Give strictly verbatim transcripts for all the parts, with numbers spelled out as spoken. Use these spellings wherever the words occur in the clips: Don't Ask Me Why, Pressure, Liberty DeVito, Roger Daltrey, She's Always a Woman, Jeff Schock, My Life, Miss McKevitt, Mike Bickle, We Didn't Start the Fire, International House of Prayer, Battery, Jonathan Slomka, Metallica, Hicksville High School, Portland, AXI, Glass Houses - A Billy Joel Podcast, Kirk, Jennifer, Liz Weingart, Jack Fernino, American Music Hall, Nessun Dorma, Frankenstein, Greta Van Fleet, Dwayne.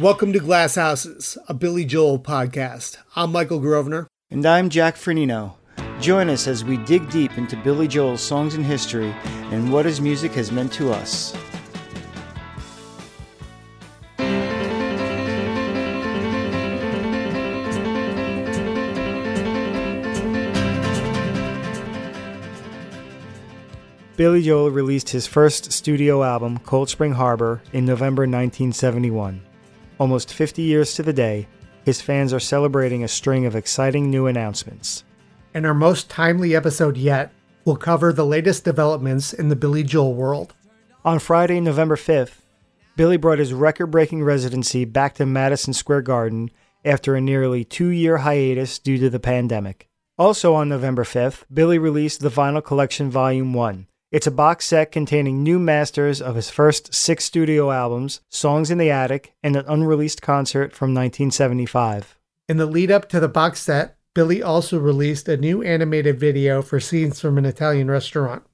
Welcome to Glass Houses, a Billy Joel podcast. I'm Michael Grosvenor. And I'm Jack Fernino. Join us as we dig deep into Billy Joel's songs and history and what his music has meant to us. Billy Joel released his first studio album, Cold Spring Harbor, in November nineteen seventy-one. Almost fifty years to the day, his fans are celebrating a string of exciting new announcements. In our most timely episode yet, we'll cover the latest developments in the Billy Joel world. On Friday, November fifth, Billy brought his record-breaking residency back to Madison Square Garden after a nearly two-year hiatus due to the pandemic. Also on November fifth, Billy released The Vinyl Collection Volume one. It's a box set containing new masters of his first six studio albums, Songs in the Attic, and an unreleased concert from nineteen seventy-five. In the lead-up to the box set, Billy also released a new animated video for Scenes from an Italian Restaurant.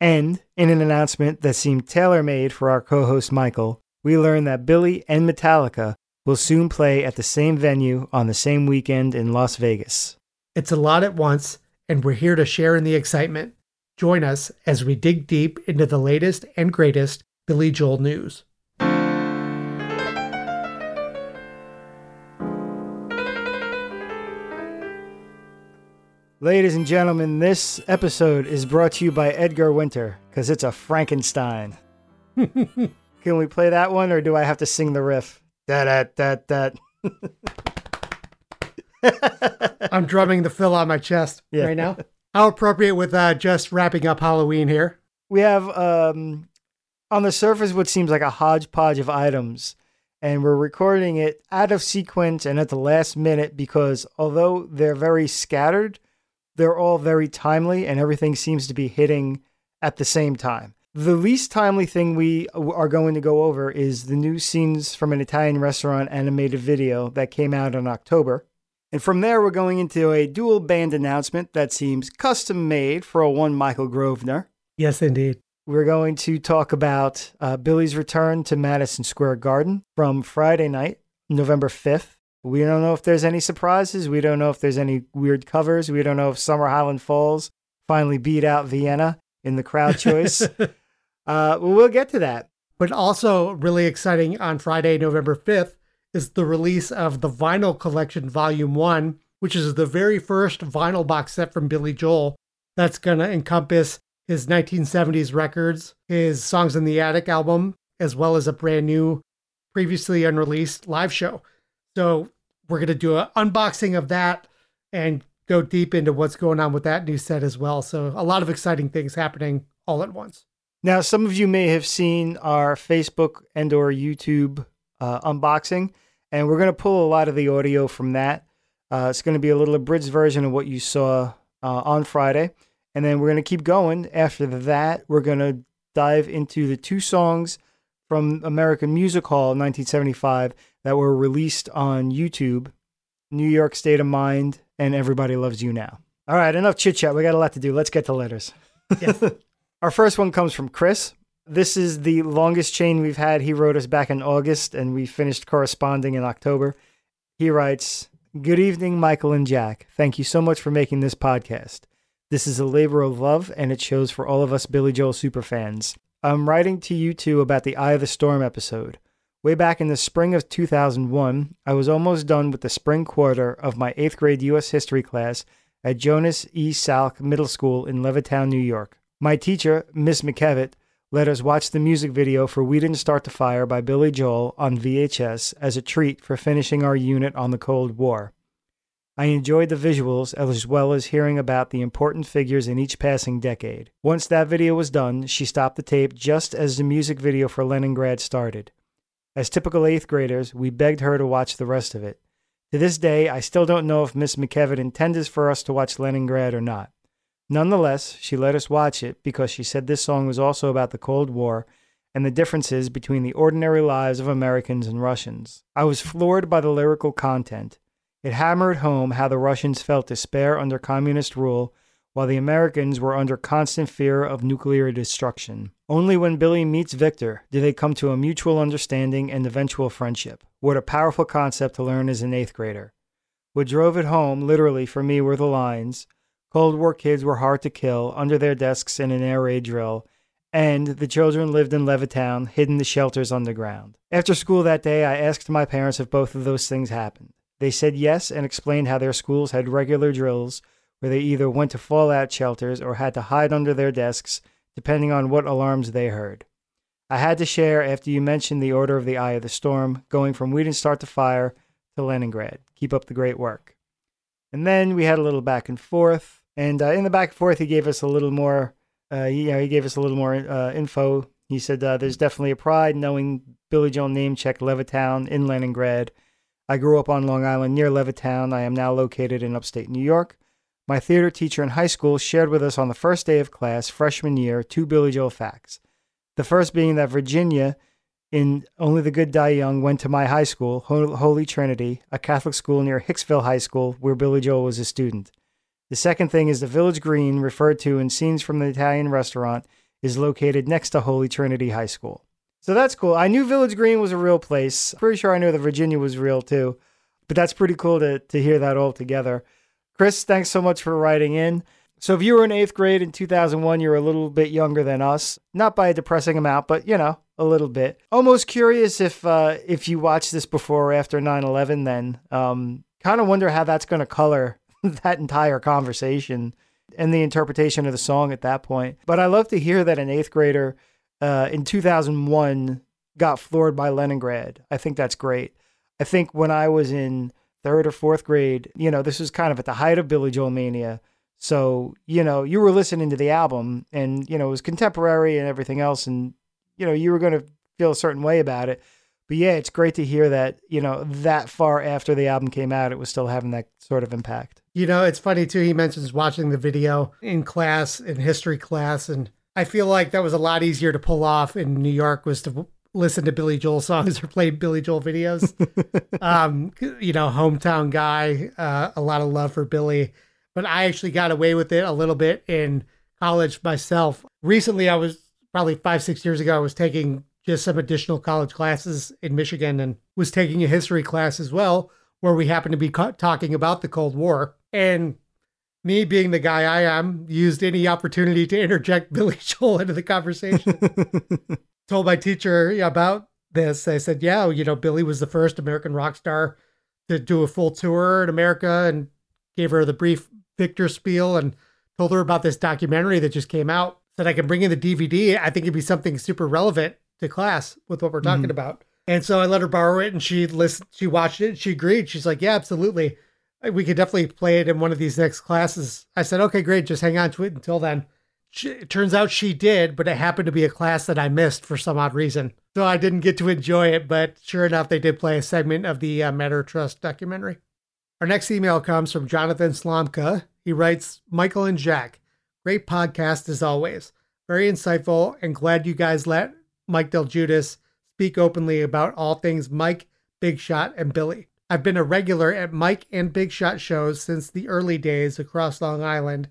And, in an announcement that seemed tailor-made for our co-host Michael, we learned that Billy and Metallica will soon play at the same venue on the same weekend in Las Vegas. It's a lot at once, and we're here to share in the excitement. Join us as we dig deep into the latest and greatest Billy Joel news. Ladies and gentlemen, this episode is brought to you by Edgar Winter, because it's a Frankenstein. Can we play that one, or do I have to sing the riff? Da-da-da-da. I'm drumming the fill on my chest yeah. right now. How appropriate with uh, just wrapping up Halloween here. We have, um, on the surface, what seems like a hodgepodge of items, and we're recording it out of sequence and at the last minute because although they're very scattered, they're all very timely, and everything seems to be hitting at the same time. The least timely thing we are going to go over is the new Scenes from an Italian Restaurant animated video that came out in October. And from there, we're going into a dual band announcement that seems custom-made for a one Michael Grosvenor. Yes, indeed. We're going to talk about uh, Billy's return to Madison Square Garden from Friday night, November fifth. We don't know if there's any surprises. We don't know if there's any weird covers. We don't know if Summer Highland Falls finally beat out Vienna in the crowd choice. uh, well, we'll get to that. But also really exciting on Friday, November fifth, is the release of the Vinyl Collection Volume one, which is the very first vinyl box set from Billy Joel that's going to encompass his nineteen seventies records, his Songs in the Attic album, as well as a brand new, previously unreleased live show. So we're going to do an unboxing of that and go deep into what's going on with that new set as well. So a lot of exciting things happening all at once. Now, some of you may have seen our Facebook and or YouTube uh, unboxing. And we're going to pull a lot of the audio from that. Uh, it's going to be a little abridged version of what you saw uh, on Friday. And then we're going to keep going. After that, we're going to dive into the two songs from American Music Hall in nineteen seventy-five that were released on YouTube, New York State of Mind and Everybody Loves You Now. All right, enough chit-chat. We got a lot to do. Let's get to letters. Yes. Our first one comes from Chris. This is the longest chain we've had. He wrote us back in August, and we finished corresponding in October. He writes, "Good evening, Michael and Jack. Thank you so much for making this podcast. This is a labor of love, and it shows for all of us Billy Joel superfans. I'm writing to you two about the Eye of the Storm episode. Way back in the spring of two thousand one, I was almost done with the spring quarter of my eighth grade U S history class at Jonas E. Salk Middle School in Levittown, New York. My teacher, Miss McKevitt, let us watch the music video for We Didn't Start the Fire by Billy Joel on V H S as a treat for finishing our unit on the Cold War. I enjoyed the visuals as well as hearing about the important figures in each passing decade. Once that video was done, she stopped the tape just as the music video for Leningrad started. As typical eighth graders, we begged her to watch the rest of it. To this day, I still don't know if Miss McKevitt intended for us to watch Leningrad or not. Nonetheless, she let us watch it because she said this song was also about the Cold War and the differences between the ordinary lives of Americans and Russians. I was floored by the lyrical content. It hammered home how the Russians felt despair under communist rule, while the Americans were under constant fear of nuclear destruction. Only when Billy meets Victor do they come to a mutual understanding and eventual friendship. What a powerful concept to learn as an eighth grader. What drove it home, literally, for me were the lines, Cold War kids were hard to kill, under their desks in an air raid drill, and the children lived in Levittown, hidden to shelters underground. After school that day, I asked my parents if both of those things happened. They said yes and explained how their schools had regular drills where they either went to fallout shelters or had to hide under their desks, depending on what alarms they heard. I had to share after you mentioned the order of the eye of the storm, going from We Didn't Start the Fire to Leningrad. Keep up the great work. And then we had a little back and forth. And uh, in the back and forth, he gave us a little more, uh, you know, he gave us a little more uh, info. He said, uh, there's definitely a pride knowing Billy Joel name-checked Levittown in Leningrad. I grew up on Long Island near Levittown. I am now located in upstate New York. My theater teacher in high school shared with us on the first day of class, freshman year, two Billy Joel facts. The first being that Virginia, in Only the Good Die Young, went to my high school, Holy Trinity, a Catholic school near Hicksville High School, where Billy Joel was a student. The second thing is the Village Green, referred to in Scenes from an Italian Restaurant, is located next to Holy Trinity High School. So that's cool. I knew Village Green was a real place. Pretty sure I knew that Virginia was real too, but that's pretty cool to, to hear that all together. Chris, thanks so much for writing in. So if you were in eighth grade in two thousand one, you're a little bit younger than us. Not by a depressing amount, but you know, a little bit. Almost curious if uh, if you watched this before or after nine eleven then. Um, kind of wonder how that's going to color that entire conversation and the interpretation of the song at that point. But I love to hear that an eighth grader uh, in two thousand one got floored by Leningrad. I think that's great. I think when I was in third or fourth grade, you know, this was kind of at the height of Billy Joel mania. So, you know, you were listening to the album and, you know, it was contemporary and everything else. And, you know, you were going to feel a certain way about it. But yeah, it's great to hear that, you know, that far after the album came out, it was still having that sort of impact. You know, it's funny too, he mentions watching the video in class, in history class, and I feel like that was a lot easier to pull off in New York was to listen to Billy Joel songs or play Billy Joel videos. um, you know, hometown guy, uh, a lot of love for Billy, but I actually got away with it a little bit in college myself. Recently, I was probably five, six years ago, I was taking just some additional college classes in Michigan and was taking a history class as well, where we happened to be co- talking about the Cold War. And me being the guy I am, used any opportunity to interject Billy Joel into the conversation. Told my teacher about this. I said, yeah, you know, Billy was the first American rock star to do a full tour in America, and gave her the brief Victor spiel and told her about this documentary that just came out. Said I can bring in the D V D. I think it'd be something super relevant to class with what we're talking mm-hmm. about. And so I let her borrow it and she listened, she watched it and she agreed. She's like, yeah, absolutely. We could definitely play it in one of these next classes. I said, okay, great. Just hang on to it until then. She, it turns out she did, but it happened to be a class that I missed for some odd reason. So I didn't get to enjoy it, but sure enough, they did play a segment of the uh, Matter of Trust documentary. Our next email comes from Jonathan Slomka. He writes, Michael and Jack, great podcast as always. Very insightful and glad you guys let Mike DelGuidice speak openly about all things Mike, Big Shot, and Billy. I've been a regular at Mike and Big Shot shows since the early days across Long Island,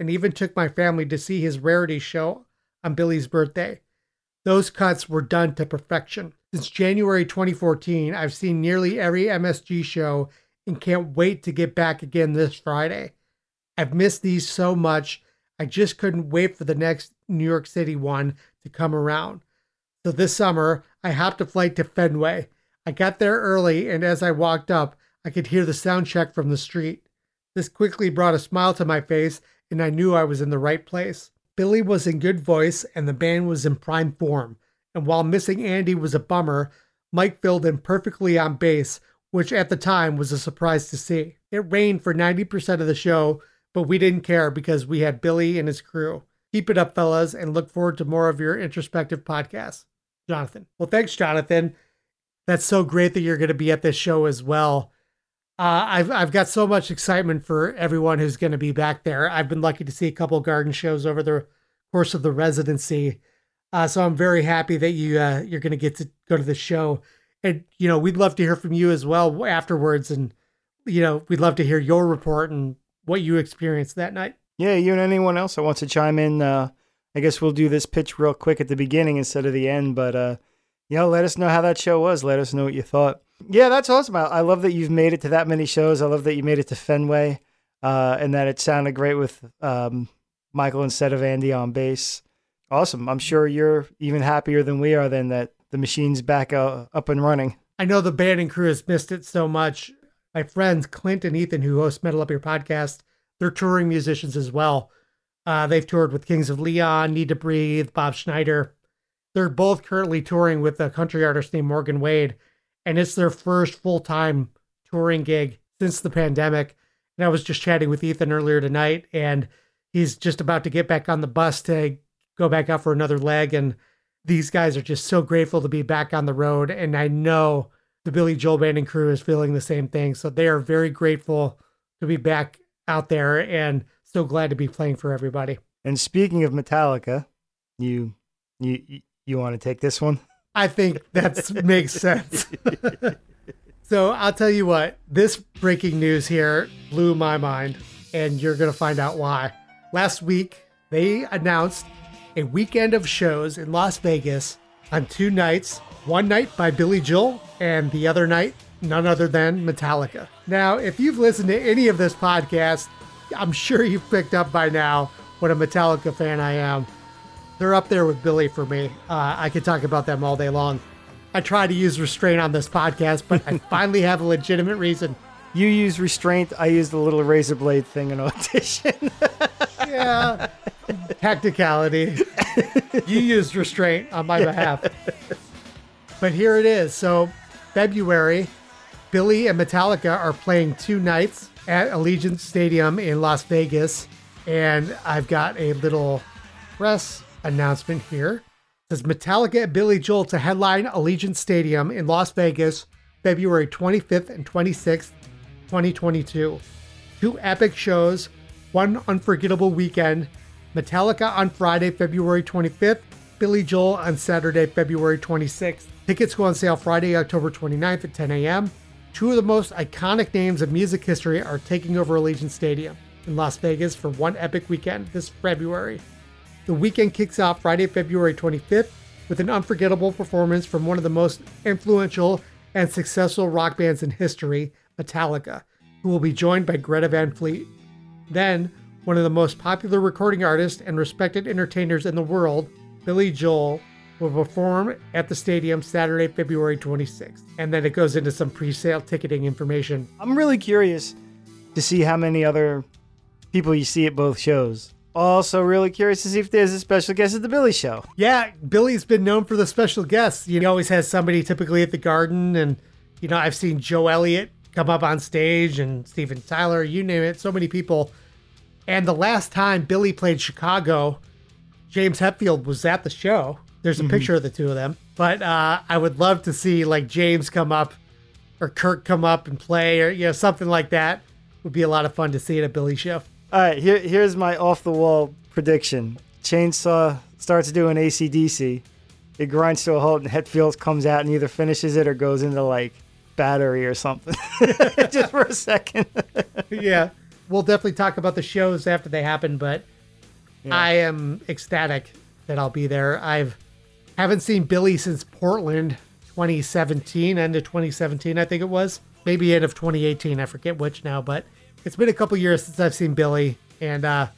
and even took my family to see his rarity show on Billy's birthday. Those cuts were done to perfection. Since January twenty fourteen, I've seen nearly every M S G show and can't wait to get back again this Friday. I've missed these so much, I just couldn't wait for the next New York City one to come around. So this summer, I hopped a flight to Fenway. I got there early, and as I walked up, I could hear the sound check from the street. This quickly brought a smile to my face, and I knew I was in the right place. Billy was in good voice, and the band was in prime form. And while missing Andy was a bummer, Mike filled in perfectly on bass, which at the time was a surprise to see. It rained for ninety percent of the show, but we didn't care because we had Billy and his crew. Keep it up, fellas, and look forward to more of your introspective podcasts. Jonathan. Well, thanks, Jonathan. That's so great that you're going to be at this show as well. Uh, I've I've got so much excitement for everyone who's going to be back there. I've been lucky to see a couple of garden shows over the course of the residency, uh, so I'm very happy that you uh, you're going to get to go to the show. And you know, we'd love to hear from you as well afterwards, and you know, we'd love to hear your report and what you experienced that night. Yeah, you and anyone else that wants to chime in. Uh, I guess we'll do this pitch real quick at the beginning instead of the end, but. Uh... You know, let us know how that show was. Let us know what you thought. Yeah, that's awesome. I love that you've made it to that many shows. I love that you made it to Fenway, uh, and that it sounded great with um, Michael instead of Andy on bass. Awesome. I'm sure you're even happier than we are then that the machine's back uh, up and running. I know the band and crew has missed it so much. My friends Clint and Ethan, who host Metal Up Your Podcast, they're touring musicians as well. Uh, they've toured with Kings of Leon, Need to Breathe, Bob Schneider. They're both currently touring with a country artist named Morgan Wade, and it's their first full-time touring gig since the pandemic. And I was just chatting with Ethan earlier tonight, and he's just about to get back on the bus to go back out for another leg. And these guys are just so grateful to be back on the road. And I know the Billy Joel band and crew is feeling the same thing. So they are very grateful to be back out there and so glad to be playing for everybody. And speaking of Metallica, you you you want to take this one? I think that makes sense. So I'll tell you what, this breaking news here blew my mind, and you're going to find out why. Last week, they announced a weekend of shows in Las Vegas on two nights, one night by Billy Joel and the other night, none other than Metallica. Now, if you've listened to any of this podcast, I'm sure you've picked up by now what a Metallica fan I am. They're up there with Billy for me. Uh, I could talk about them all day long. I try to use restraint on this podcast, but I finally have a legitimate reason. You use restraint. I used a little razor blade thing in audition. Yeah. Tacticality. You used restraint on my behalf. But here it is. So February, Billy and Metallica are playing two nights at Allegiant Stadium in Las Vegas. And I've got a little press announcement here. It says Metallica and Billy Joel to headline Allegiant Stadium in Las Vegas, February twenty-fifth and twenty-sixth, twenty twenty-two. Two epic shows, one unforgettable weekend. Metallica on Friday, February twenty-fifth. Billy Joel on Saturday, February twenty-sixth. Tickets go on sale Friday, October twenty-ninth at ten a.m. Two of the most iconic names of music history are taking over Allegiant Stadium in Las Vegas for one epic weekend this February. The weekend kicks off Friday, February twenty-fifth with an unforgettable performance from one of the most influential and successful rock bands in history, Metallica, who will be joined by Greta Van Fleet. Then, one of the most popular recording artists and respected entertainers in the world, Billy Joel, will perform at the stadium Saturday, February twenty-sixth. And then it goes into some pre-sale ticketing information. I'm really curious to see how many other people you see at both shows. Also really curious to see if there's a special guest at the Billy show. Yeah, Billy's been known for the special guests. He always has somebody typically at the Garden. And, you know, I've seen Joe Elliott come up on stage and Steven Tyler, you name it, so many people. And the last time Billy played Chicago, James Hetfield was at the show. There's a mm-hmm. picture of the two of them. But uh, I would love to see, like, James come up or Kirk come up and play or, you know, something like that. Would be a lot of fun to see at a Billy show. All right, here, here's my off-the-wall prediction. Chainsaw starts doing A C D C. It grinds to a halt, and Hetfield comes out and either finishes it or goes into, like, battery or something. Just for a second. Yeah. We'll definitely talk about the shows after they happen, but yeah. I am ecstatic that I'll be there. I haven't seen Billy since Portland twenty seventeen, end of twenty seventeen, I think it was. Maybe end of twenty eighteen, I forget which now, but it's been a couple years since I've seen Billy, and uh,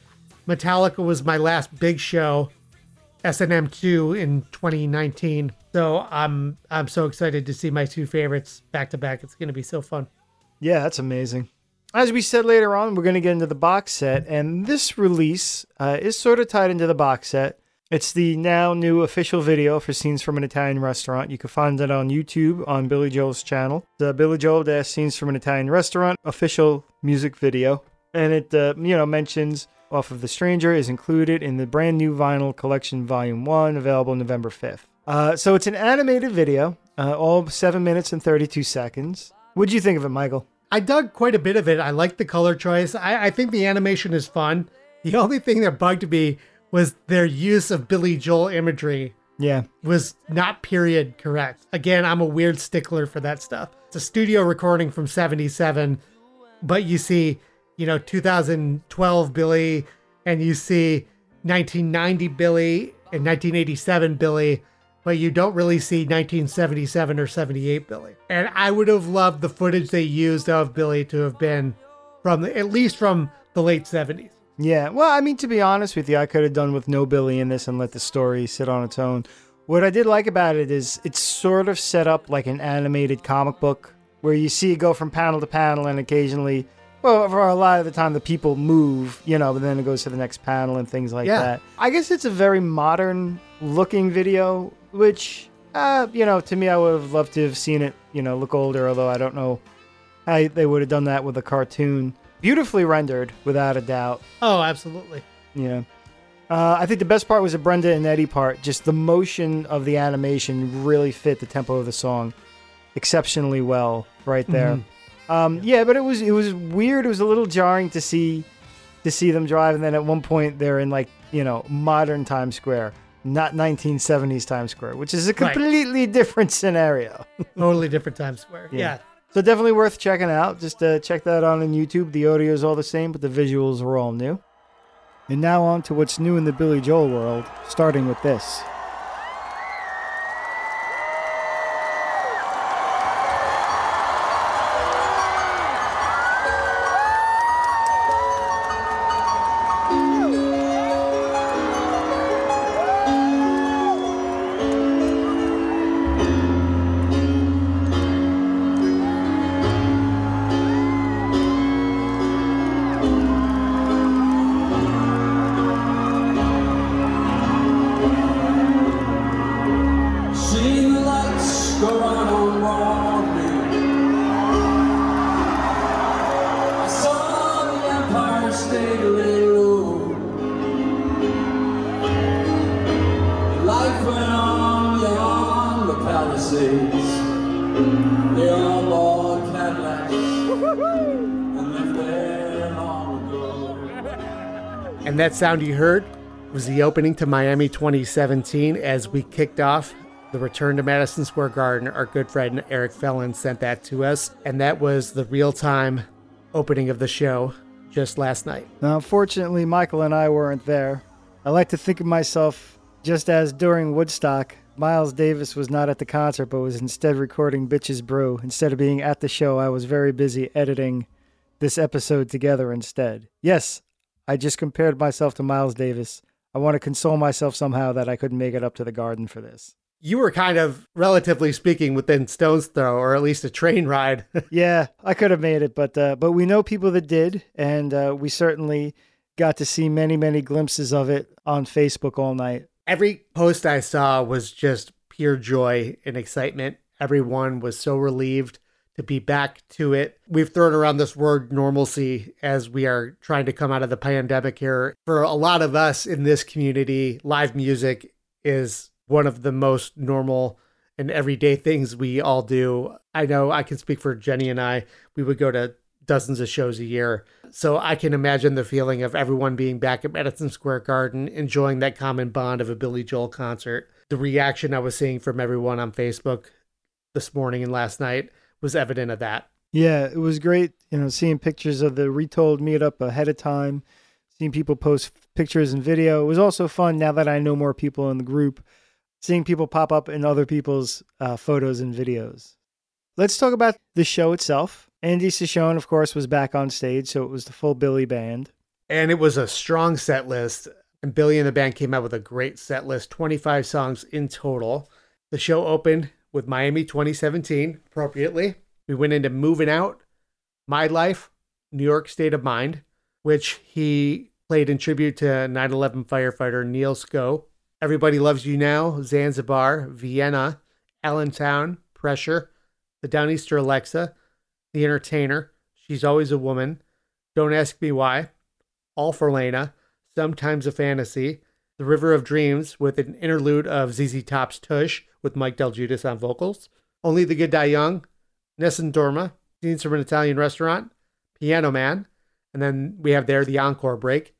Metallica was my last big show, S N M two in twenty nineteen. So I'm I'm so excited to see my two favorites back to back. It's going to be so fun. Yeah, that's amazing. As we said later on, we're going to get into the box set, and this release uh, is sort of tied into the box set. It's the now new official video for Scenes from an Italian Restaurant. You can find it on YouTube on Billy Joel's channel. The Billy Joel Scenes from an Italian Restaurant official music video. And it, uh, you know, mentions off of The Stranger is included in the brand new Vinyl Collection Volume one, available November fifth. Uh, so it's an animated video, uh, all seven minutes and thirty-two seconds. What'd you think of it, Michael? I dug quite a bit of it. I like the color choice. I, I think the animation is fun. The only thing that bugged me was their use of Billy Joel imagery. Yeah. Was not period correct. Again, I'm a weird stickler for that stuff. It's a studio recording from seventy-seven, but you see, you know, two thousand twelve Billy, and you see nineteen ninety Billy and nineteen eighty-seven Billy, but you don't really see nineteen seventy-seven or seventy-eight Billy. And I would have loved the footage they used of Billy to have been from the, at least from the late seventies. Yeah, well, I mean, to be honest with you, I could have done with no Billy in this and let the story sit on its own. What I did like about it is it's sort of set up like an animated comic book where you see it go from panel to panel and occasionally, well, for a lot of the time, the people move, you know, but then it goes to the next panel and things like yeah. that. I guess it's a very modern looking video, which, uh, you know, to me, I would have loved to have seen it, you know, look older, although I don't know how they would have done that with a cartoon. Beautifully rendered, without a doubt. Oh, absolutely. Yeah. Uh, I think the best part was the Brenda and Eddie part. Just the motion of the animation really fit the tempo of the song exceptionally well right there. Mm-hmm. Um, yeah. yeah, but it was it was weird. It was a little jarring to see to see them drive. And then at one point they're in, like, you know, modern Times Square, not nineteen seventies Times Square, which is a completely right. different scenario. Totally different Times Square. Yeah. yeah. So definitely worth checking out. Just uh, check that out on YouTube. The audio is all the same, but the visuals are all new. And now on to what's new in the Billy Joel world, starting with this. And that sound you heard was the opening to Miami twenty seventeen as we kicked off the return to Madison Square Garden. Our good friend Eric Fellin sent that to us, and that was the real-time opening of the show just last night. Now, unfortunately, Michael and I weren't there. I like to think of myself just as during Woodstock, Miles Davis was not at the concert but was instead recording Bitches Brew. Instead of being at the show, I was very busy editing this episode together instead. Yes, I just compared myself to Miles Davis. I want to console myself somehow that I couldn't make it up to the Garden for this. You were kind of, relatively speaking, within stone's throw, or at least a train ride. Yeah, I could have made it, but uh, but we know people that did, and uh, we certainly got to see many, many glimpses of it on Facebook all night. Every post I saw was just pure joy and excitement. Everyone was so relieved to be back to it. We've thrown around this word normalcy as we are trying to come out of the pandemic here. For a lot of us in this community, live music is one of the most normal and everyday things we all do. I know I can speak for Jenny and I. We would go to dozens of shows a year. So I can imagine the feeling of everyone being back at Madison Square Garden, enjoying that common bond of a Billy Joel concert. The reaction I was seeing from everyone on Facebook this morning and last night was evident of that. Yeah, it was great, you know, seeing pictures of the retold meetup ahead of time, seeing people post pictures and video. It was also fun, now that I know more people in the group, seeing people pop up in other people's uh, photos and videos. Let's talk about the show itself. Andy Souchon, of course, was back on stage, so it was the full Billy band. And it was a strong set list, and Billy and the band came out with a great set list, twenty-five songs in total. The show opened with Miami twenty seventeen, appropriately. We went into Moving Out, My Life, New York State of Mind, which he played in tribute to nine eleven firefighter Neil Scow, Everybody Loves You Now, Zanzibar, Vienna, Allentown, Pressure, The Downeaster Alexa, The Entertainer, She's Always a Woman, Don't Ask Me Why, All for Lena, Sometimes a Fantasy, The River of Dreams with an interlude of Z Z Top's Tush with Mike DelGuidice on vocals, Only the Good Die Young, Nessun Dorma, Scenes from an Italian Restaurant, Piano Man, and then we have there the encore break,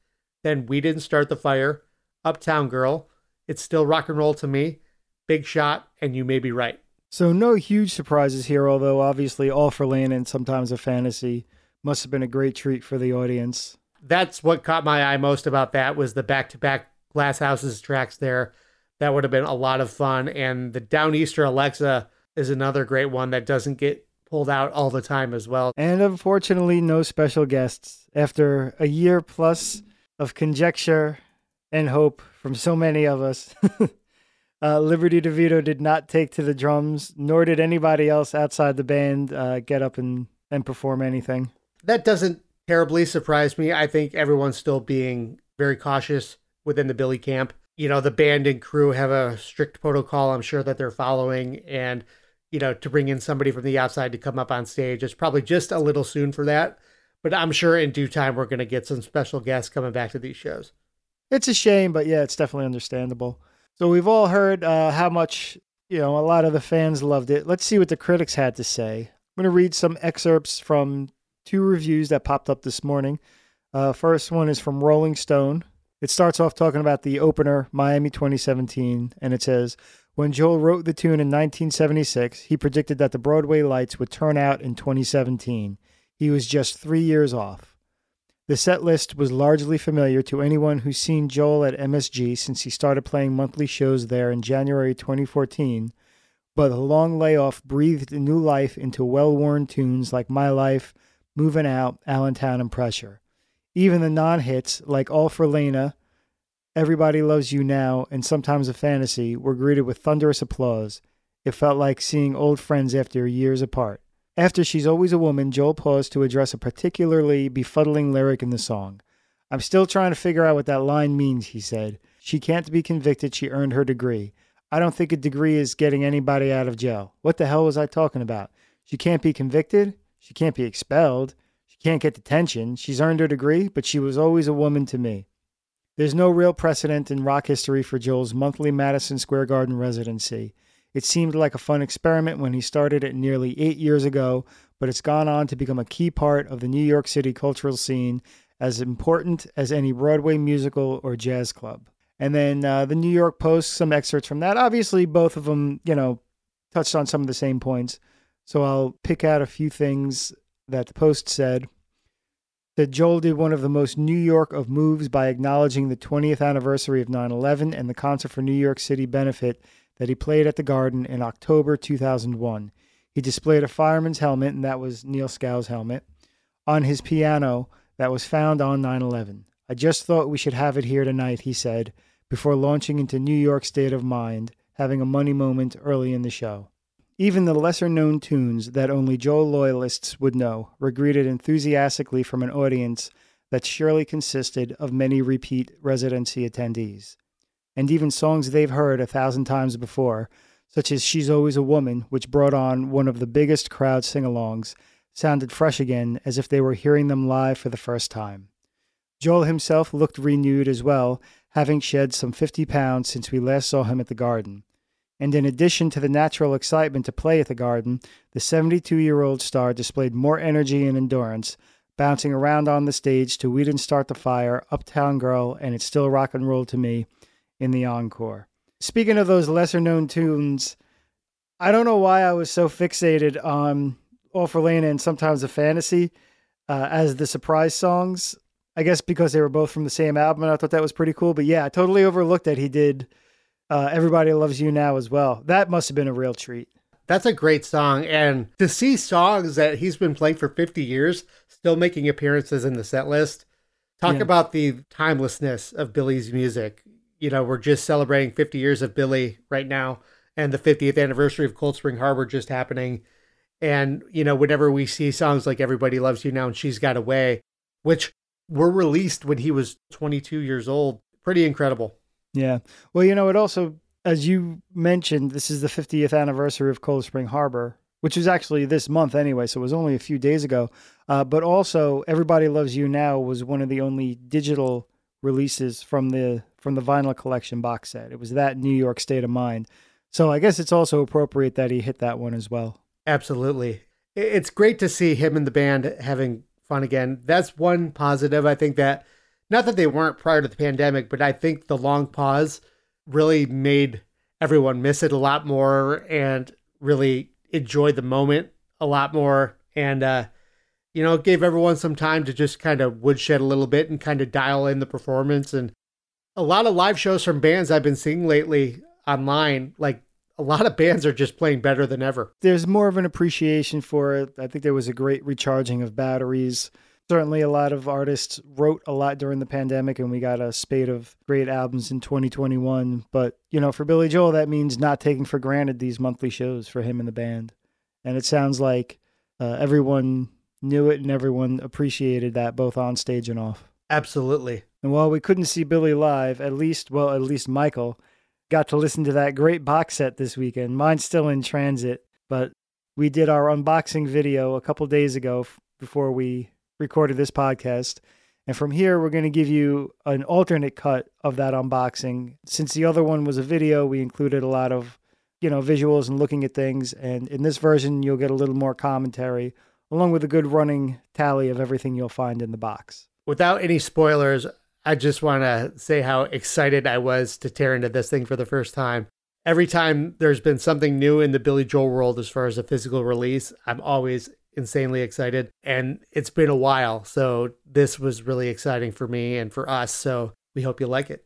then We Didn't Start the Fire, Uptown Girl, It's Still Rock and Roll to Me, Big Shot, and You May Be Right. So no huge surprises here, although obviously All for Lane and Sometimes a Fantasy must have been a great treat for the audience. That's what caught my eye most about that was the back-to-back Glass Houses tracks there. That would have been a lot of fun. And the Downeaster Alexa is another great one that doesn't get pulled out all the time as well. And unfortunately, no special guests. After a year plus of conjecture and hope from so many of us, uh, Liberty DeVito did not take to the drums, nor did anybody else outside the band uh, get up and, and perform anything. That doesn't terribly surprise me. I think everyone's still being very cautious within the Billy camp. You know, the band and crew have a strict protocol, I'm sure, that they're following. And, you know, to bring in somebody from the outside to come up on stage, it's probably just a little soon for that. But I'm sure in due time, we're going to get some special guests coming back to these shows. It's a shame, but yeah, it's definitely understandable. So we've all heard uh, how much, you know, a lot of the fans loved it. Let's see what the critics had to say. I'm going to read some excerpts from two reviews that popped up this morning. Uh, first one is from Rolling Stone. It starts off talking about the opener, Miami twenty seventeen, and it says, when Joel wrote the tune in nineteen seventy-six, he predicted that the Broadway lights would turn out in twenty seventeen. He was just three years off. The set list was largely familiar to anyone who's seen Joel at M S G since he started playing monthly shows there in January twenty fourteen, but a long layoff breathed new life into well-worn tunes like My Life, Moving Out, Allentown, and Pressure. Even the non-hits, like All for Lena, Everybody Loves You Now, and Sometimes a Fantasy, were greeted with thunderous applause. It felt like seeing old friends after years apart. After She's Always a Woman, Joel paused to address a particularly befuddling lyric in the song. I'm still trying to figure out what that line means, he said. She can't be convicted, she earned her degree. I don't think a degree is getting anybody out of jail. What the hell was I talking about? She can't be convicted? She can't be expelled? Can't get detention. She's earned her degree, but she was always a woman to me. There's no real precedent in rock history for Joel's monthly Madison Square Garden residency. It seemed like a fun experiment when he started it nearly eight years ago, but it's gone on to become a key part of the New York City cultural scene, as important as any Broadway musical or jazz club. And then uh, the New York Post, some excerpts from that. Obviously, both of them, you know, touched on some of the same points. So I'll pick out a few things that the Post said. That Joel did one of the most New York of moves by acknowledging the twentieth anniversary of nine eleven and the Concert for New York City benefit that he played at the Garden in October two thousand one. He displayed a fireman's helmet, and that was Neil Scow's helmet, on his piano that was found on nine eleven. I just thought we should have it here tonight, he said, before launching into New York State of Mind, having a money moment early in the show. Even the lesser-known tunes that only Joel loyalists would know were greeted enthusiastically from an audience that surely consisted of many repeat residency attendees. And even songs they've heard a thousand times before, such as She's Always a Woman, which brought on one of the biggest crowd sing-alongs, sounded fresh again as if they were hearing them live for the first time. Joel himself looked renewed as well, having shed some fifty pounds since we last saw him at the Garden. And in addition to the natural excitement to play at the Garden, the seventy-two-year-old star displayed more energy and endurance, bouncing around on the stage to We Didn't Start the Fire, Uptown Girl, and It's Still Rock and Roll to Me in the encore. Speaking of those lesser-known tunes, I don't know why I was so fixated on All for Lena and Sometimes a Fantasy uh, as the surprise songs. I guess because they were both from the same album, and I thought that was pretty cool. But yeah, I totally overlooked that he did Uh, Everybody Loves You Now as well. That must have been a real treat. That's a great song. And to see songs that he's been playing for fifty years still making appearances in the set list. Talk yeah. about the timelessness of Billy's music. You know, we're just celebrating fifty years of Billy right now, and the fiftieth anniversary of Cold Spring Harbor just happening. And, you know, whenever we see songs like Everybody Loves You Now and She's Got Away, which were released when he was twenty-two years old, pretty incredible. Yeah. Well, you know, it also, as you mentioned, this is the fiftieth anniversary of Cold Spring Harbor, which was actually this month anyway, so it was only a few days ago. Uh, but also, Everybody Loves You Now was one of the only digital releases from the from the Vinyl Collection box set. It was that New York State of Mind. So I guess it's also appropriate that he hit that one as well. Absolutely. It's great to see him and the band having fun again. That's one positive, I think, that not that they weren't prior to the pandemic, but I think the long pause really made everyone miss it a lot more and really enjoy the moment a lot more. And, uh, you know, it gave everyone some time to just kind of woodshed a little bit and kind of dial in the performance. And a lot of live shows from bands I've been seeing lately online, like a lot of bands are just playing better than ever. There's more of an appreciation for it. I think there was a great recharging of batteries. Certainly a lot of artists wrote a lot during the pandemic, and we got a spate of great albums in twenty twenty-one. But, you know, for Billy Joel, that means not taking for granted these monthly shows for him and the band. And it sounds like uh, everyone knew it and everyone appreciated that, both on stage and off. Absolutely. And while we couldn't see Billy live, at least, well, at least Michael got to listen to that great box set this weekend. Mine's still in transit, but we did our unboxing video a couple days ago f- before we recorded this podcast. And from here, we're going to give you an alternate cut of that unboxing. Since the other one was a video, we included a lot of, you know, visuals and looking at things. And in this version, you'll get a little more commentary, along with a good running tally of everything you'll find in the box. Without any spoilers, I just want to say how excited I was to tear into this thing for the first time. Every time there's been something new in the Billy Joel world as far as a physical release, I'm always insanely excited, and it's been a while, so this was really exciting for me and for us, so we hope you like it.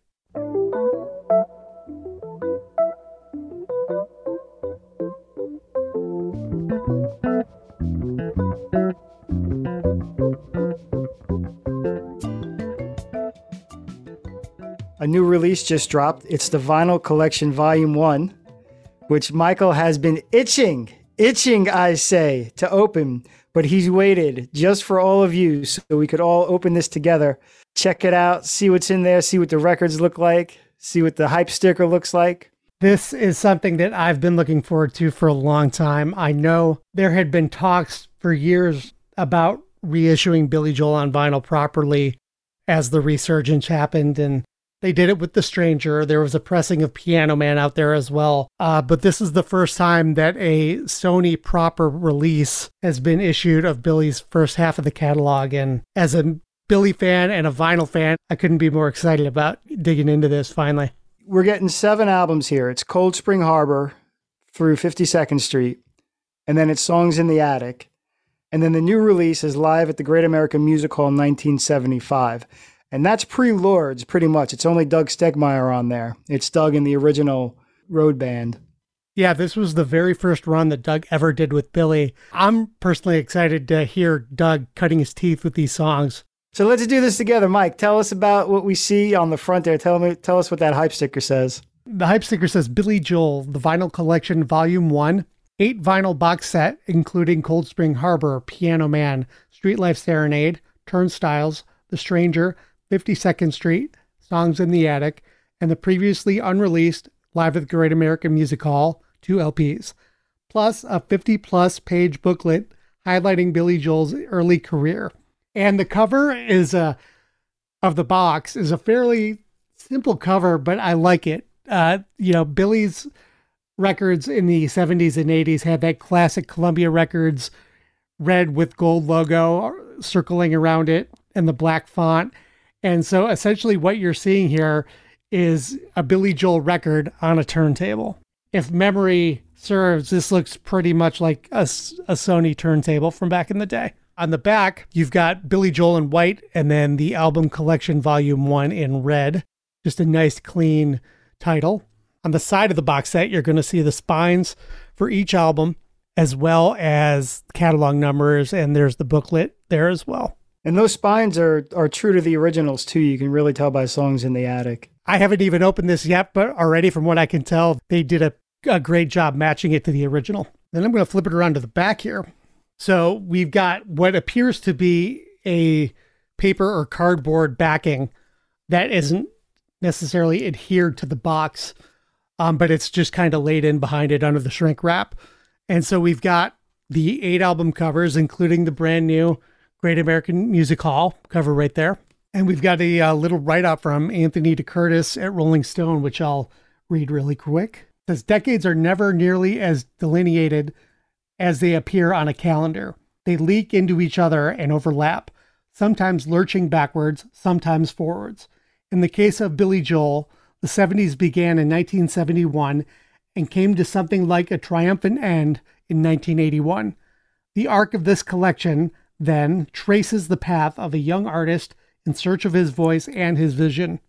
A new release just dropped. It's The Vinyl Collection Volume one, which Michael has been itching Itching, I say, to open, but he's waited just for all of you so we could all open this together. Check it out, see what's in there, see what the records look like, see what the hype sticker looks like. This is something that I've been looking forward to for a long time. I know there had been talks for years about reissuing Billy Joel on vinyl properly as the resurgence happened, and they did it with The Stranger. There was a pressing of Piano Man out there as well. Uh, but this is the first time that a Sony proper release has been issued of Billy's first half of the catalog. And as a Billy fan and a vinyl fan, I couldn't be more excited about digging into this finally. We're getting seven albums here. It's Cold Spring Harbor through fifty-second Street. And then it's Songs in the Attic. And then the new release is Live at the Great American Music Hall in nineteen seventy-five. And that's pre-Lords, pretty much. It's only Doug Stegmaier on there. It's Doug in the original road band. Yeah, this was the very first run that Doug ever did with Billy. I'm personally excited to hear Doug cutting his teeth with these songs. So let's do this together. Mike, tell us about what we see on the front there. Tell me, tell us what that hype sticker says. The hype sticker says, Billy Joel, The Vinyl Collection, Volume one, eight vinyl box set, including Cold Spring Harbor, Piano Man, Street Life Serenade, Turnstiles, The Stranger, fifty-second Street, Songs in the Attic, and the previously unreleased Live at the Great American Music Hall, two L Ps, plus a fifty-plus page booklet highlighting Billy Joel's early career. And the cover is a, of the box is a fairly simple cover, but I like it. Uh, you know, Billy's records in the seventies and eighties had that classic Columbia Records red with gold logo circling around it and the black font. And so essentially what you're seeing here is a Billy Joel record on a turntable. If memory serves, this looks pretty much like a, a Sony turntable from back in the day. On the back, you've got Billy Joel in white and then the album collection volume one in red. Just a nice clean title. On the side of the box set, you're going to see the spines for each album as well as catalog numbers. And there's the booklet there as well. And those spines are are true to the originals, too. You can really tell by Songs in the Attic. I haven't even opened this yet, but already from what I can tell, they did a, a great job matching it to the original. Then I'm going to flip it around to the back here. So we've got what appears to be a paper or cardboard backing that isn't necessarily adhered to the box, um, but it's just kind of laid in behind it under the shrink wrap. And so we've got the eight album covers, including the brand new Great American Music Hall cover right there. And we've got a uh, little write-up from Anthony DeCurtis at Rolling Stone, which I'll read really quick. It says, decades are never nearly as delineated as they appear on a calendar. They leak into each other and overlap, sometimes lurching backwards, sometimes forwards. In the case of Billy Joel, the seventies began in nineteen seventy-one and came to something like a triumphant end in nineteen eighty-one. The arc of this collection then traces the path of a young artist in search of his voice and his vision.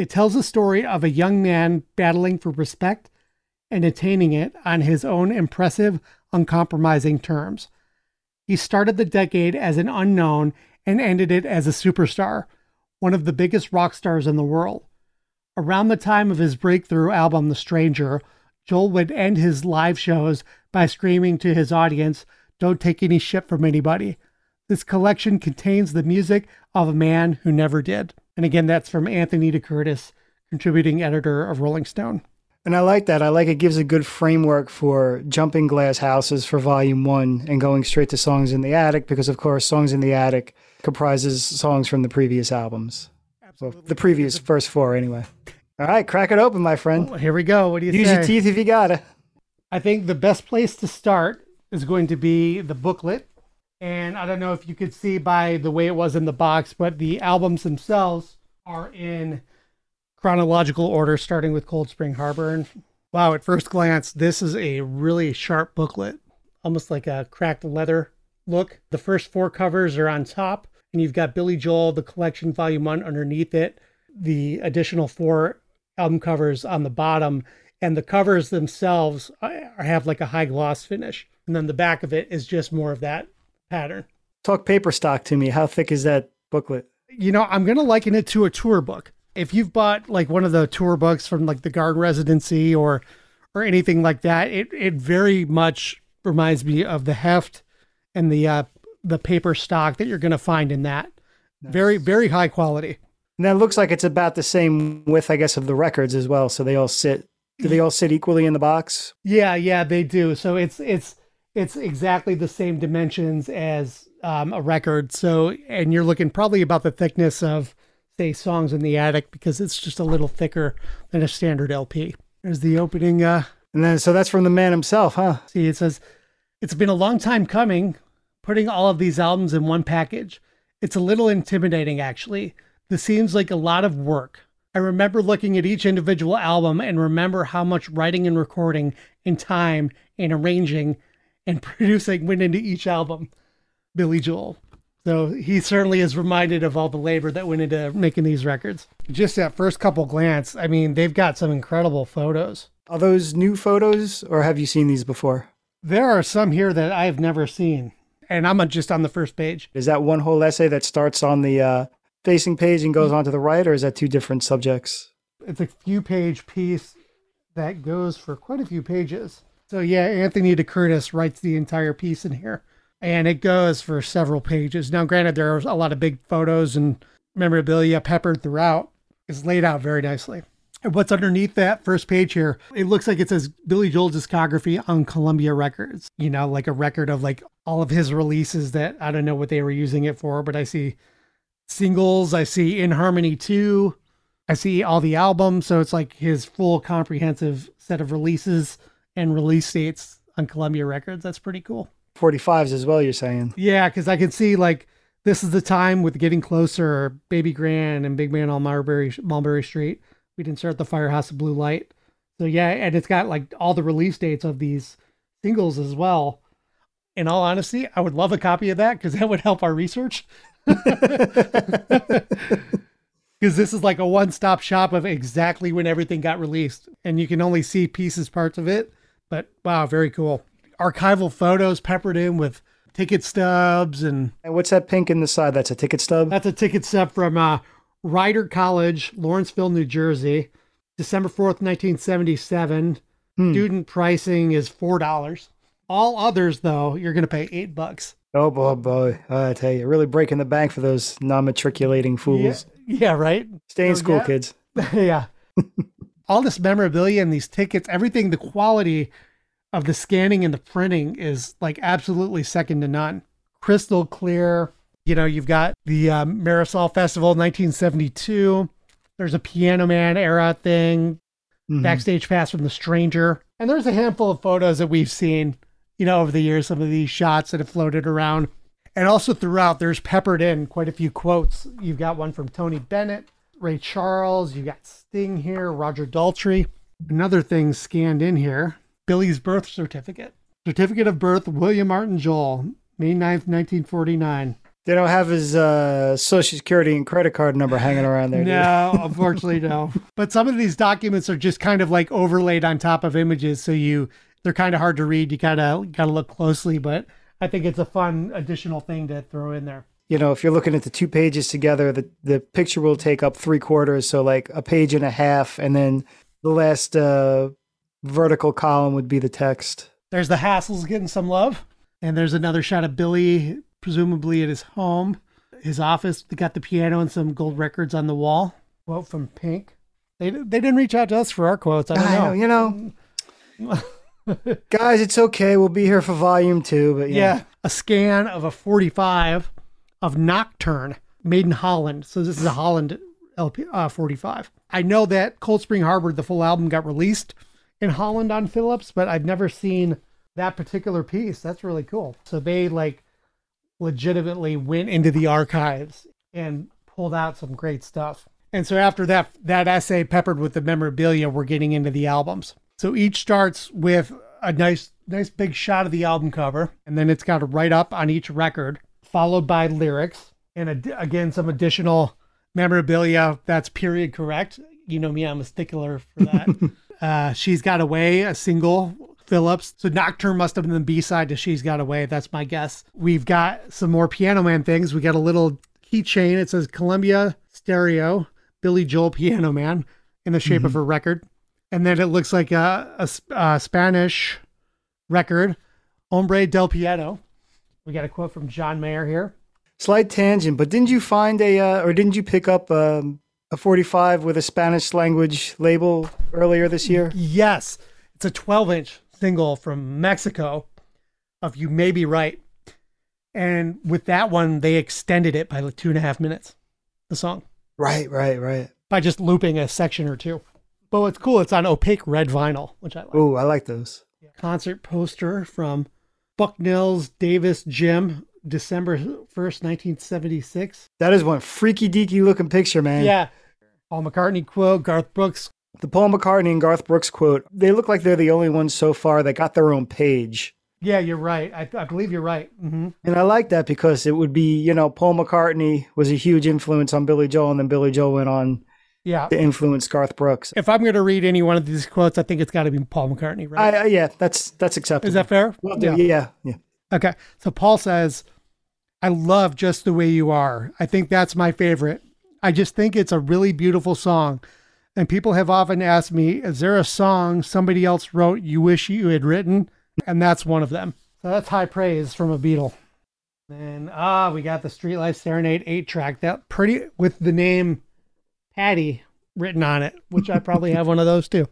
It tells the story of a young man battling for respect and attaining it on his own impressive, uncompromising terms. He started the decade as an unknown and ended it as a superstar, one of the biggest rock stars in the world. Around the time of his breakthrough album, The Stranger, Joel would end his live shows by screaming to his audience, "Don't take any shit from anybody." This collection contains the music of a man who never did. And again, that's from Anthony DeCurtis, contributing editor of Rolling Stone. And I like that. I like it gives a good framework for jumping glass houses for volume one and going straight to Songs in the Attic, because of course, Songs in the Attic comprises songs from the previous albums. Absolutely. Well, the previous first four anyway. All right, crack it open, my friend. Well, here we go. What do you Use say? Use your teeth if you got it. I think the best place to start is going to be the booklet. And I don't know if you could see by the way it was in the box, but the albums themselves are in chronological order, starting with Cold Spring Harbor. And wow, at first glance, this is a really sharp booklet, almost like a cracked leather look. The first four covers are on top, and you've got Billy Joel, the collection volume one underneath it, the additional four album covers on the bottom, and the covers themselves are, have like a high gloss finish. And then the back of it is just more of that pattern. Talk paper stock to me. How thick is that booklet? You know, I'm going to liken it to a tour book. If you've bought like one of the tour books from like the Guard Residency or or anything like that, it it very much reminds me of the heft and the uh, the paper stock that you're going to find in that. Nice. Very, very high quality. And that looks like it's about the same width, I guess, of the records as well. So they all sit. Do they all sit equally in the box? Yeah, yeah, they do. So it's it's it's exactly the same dimensions as um, a record. So and you're looking probably about the thickness of, say, Songs in the Attic, because it's just a little thicker than a standard L P. There's the opening. Uh, and then, so that's from the man himself, huh? See, it says, "It's been a long time coming, putting all of these albums in one package. It's a little intimidating, actually. This seems like a lot of work. I remember looking at each individual album and remember how much writing and recording and time and arranging and producing went into each album." Billy Joel. So he certainly is reminded of all the labor that went into making these records. Just that first couple glance, I mean, they've got some incredible photos. Are those new photos, or have you seen these before? There are some here that I have never seen, and I'm just on the first page. Is that one whole essay that starts on the uh, facing page and goes on to the right, or is that two different subjects? It's a few-page piece that goes for quite a few pages. So yeah, Anthony DeCurtis writes the entire piece in here. And it goes for several pages. Now, granted, there are a lot of big photos and memorabilia peppered throughout. It's laid out very nicely. And what's underneath that first page here, it looks like it says Billy Joel discography on Columbia Records. You know, like a record of like all of his releases that I don't know what they were using it for, but I see singles, I see In Harmony two, I see all the albums. So it's like his full comprehensive set of releases and release dates on Columbia Records. That's pretty cool. forty-fives as well, you're saying? Yeah, because I can see like This Is the Time with Getting Closer, Baby Grand, and Big Man on Mulberry, Mulberry Street. We Didn't Start the Fire, House of Blue Light. So yeah, and it's got like all the release dates of these singles as well. In all honesty, I would love a copy of that because that would help our research. Because this is like a one-stop shop of exactly when everything got released. And you can only see pieces, parts of it. But wow, very cool. Archival photos peppered in with ticket stubs. And and what's that pink in the side? That's a ticket stub? That's a ticket stub from uh, Rider College, Lawrenceville, New Jersey, December fourth, nineteen seventy-seven. Hmm. Student pricing is four dollars. All others, though, you're going to pay eight bucks. Oh, boy, boy. I tell you, really breaking the bank for those non-matriculating fools. Yeah, yeah, right? Stay in so, school, yeah. Kids. Yeah. All this memorabilia and these tickets, everything, the quality of the scanning and the printing is like absolutely second to none. Crystal clear. You know, you've got the um, Marisol Festival nineteen seventy-two. There's a Piano Man era thing. Mm-hmm. Backstage pass from The Stranger. And there's a handful of photos that we've seen, you know, over the years, some of these shots that have floated around. And also throughout, there's peppered in quite a few quotes. You've got one from Tony Bennett, Ray Charles. You've got Sting here, Roger Daltrey. Another thing scanned in here. Billy's birth certificate. Certificate of birth, William Martin Joel, May ninth, nineteen forty-nine. They don't have his uh, social security and credit card number hanging around there. No, unfortunately, no. But some of these documents are just kind of like overlaid on top of images. So you, they're kind of hard to read. You kind of got to look closely, but I think it's a fun additional thing to throw in there. You know, if you're looking at the two pages together, the, the picture will take up three quarters. So like a page and a half, and then the last uh, vertical column would be the text. There's the Hassles getting some love. And there's another shot of Billy, presumably at his home, his office. They got the piano and some gold records on the wall. Quote from Pink. They they didn't reach out to us for our quotes. I don't I know. know. You know, guys, it's okay. We'll be here for volume two. But yeah, yeah. A scan of a forty-five of Nocturne made in Holland. So this is a Holland L P uh, forty-five. I know that Cold Spring Harbor, the full album, got released in Holland on Philips, but I've never seen that particular piece. That's really cool. So they like legitimately went into the archives and pulled out some great stuff. And so after that, that essay peppered with the memorabilia, we're getting into the albums. So each starts with a nice, nice big shot of the album cover. And then it's got a write up on each record, followed by lyrics. And ad- again, some additional memorabilia that's period correct. You know me, I'm a stickler for that. uh, She's Got Away, a single, Phillips. So Nocturne must have been the B-side to She's Got Away. That's my guess. We've got some more Piano Man things. We got a little keychain. It says Columbia Stereo, Billy Joel Piano Man in the shape mm-hmm. of a record. And then it looks like a, a, a Spanish record, Hombre del Piano. We got a quote from John Mayer here. Slight tangent, but didn't you find a, uh, or didn't you pick up um, a forty-five with a Spanish language label earlier this year? Yes. It's a twelve inch. Single from Mexico of You May Be Right, and with that one they extended it by like two and a half minutes, the song, right right right by just looping a section or two. But what's cool, it's on opaque red vinyl, which I like. Oh, I like those. Yeah. Concert poster from Bucknell's Davis Gym, December first nineteen seventy-six. That is one freaky deaky looking picture, man. Yeah. Paul McCartney quote, Garth Brooks. The Paul McCartney and Garth Brooks quote, they look like they're the only ones so far that got their own page. Yeah, you're right. I, I believe you're right. Mm-hmm. And I like that because it would be, you know, Paul McCartney was a huge influence on Billy Joel, and then Billy Joel went on yeah. to influence Garth Brooks. If I'm going to read any one of these quotes, I think it's got to be Paul McCartney, right? I, uh, yeah, that's that's acceptable. Is that fair? Well, yeah. yeah, yeah. Okay, so Paul says, I love Just the Way You Are. I think that's my favorite. I just think it's a really beautiful song. And people have often asked me, is there a song somebody else wrote you wish you had written? And that's one of them. So that's high praise from a Beatle. And ah, we got the Streetlife Serenade eight track, that pretty, with the name Patty written on it, which I probably have one of those too.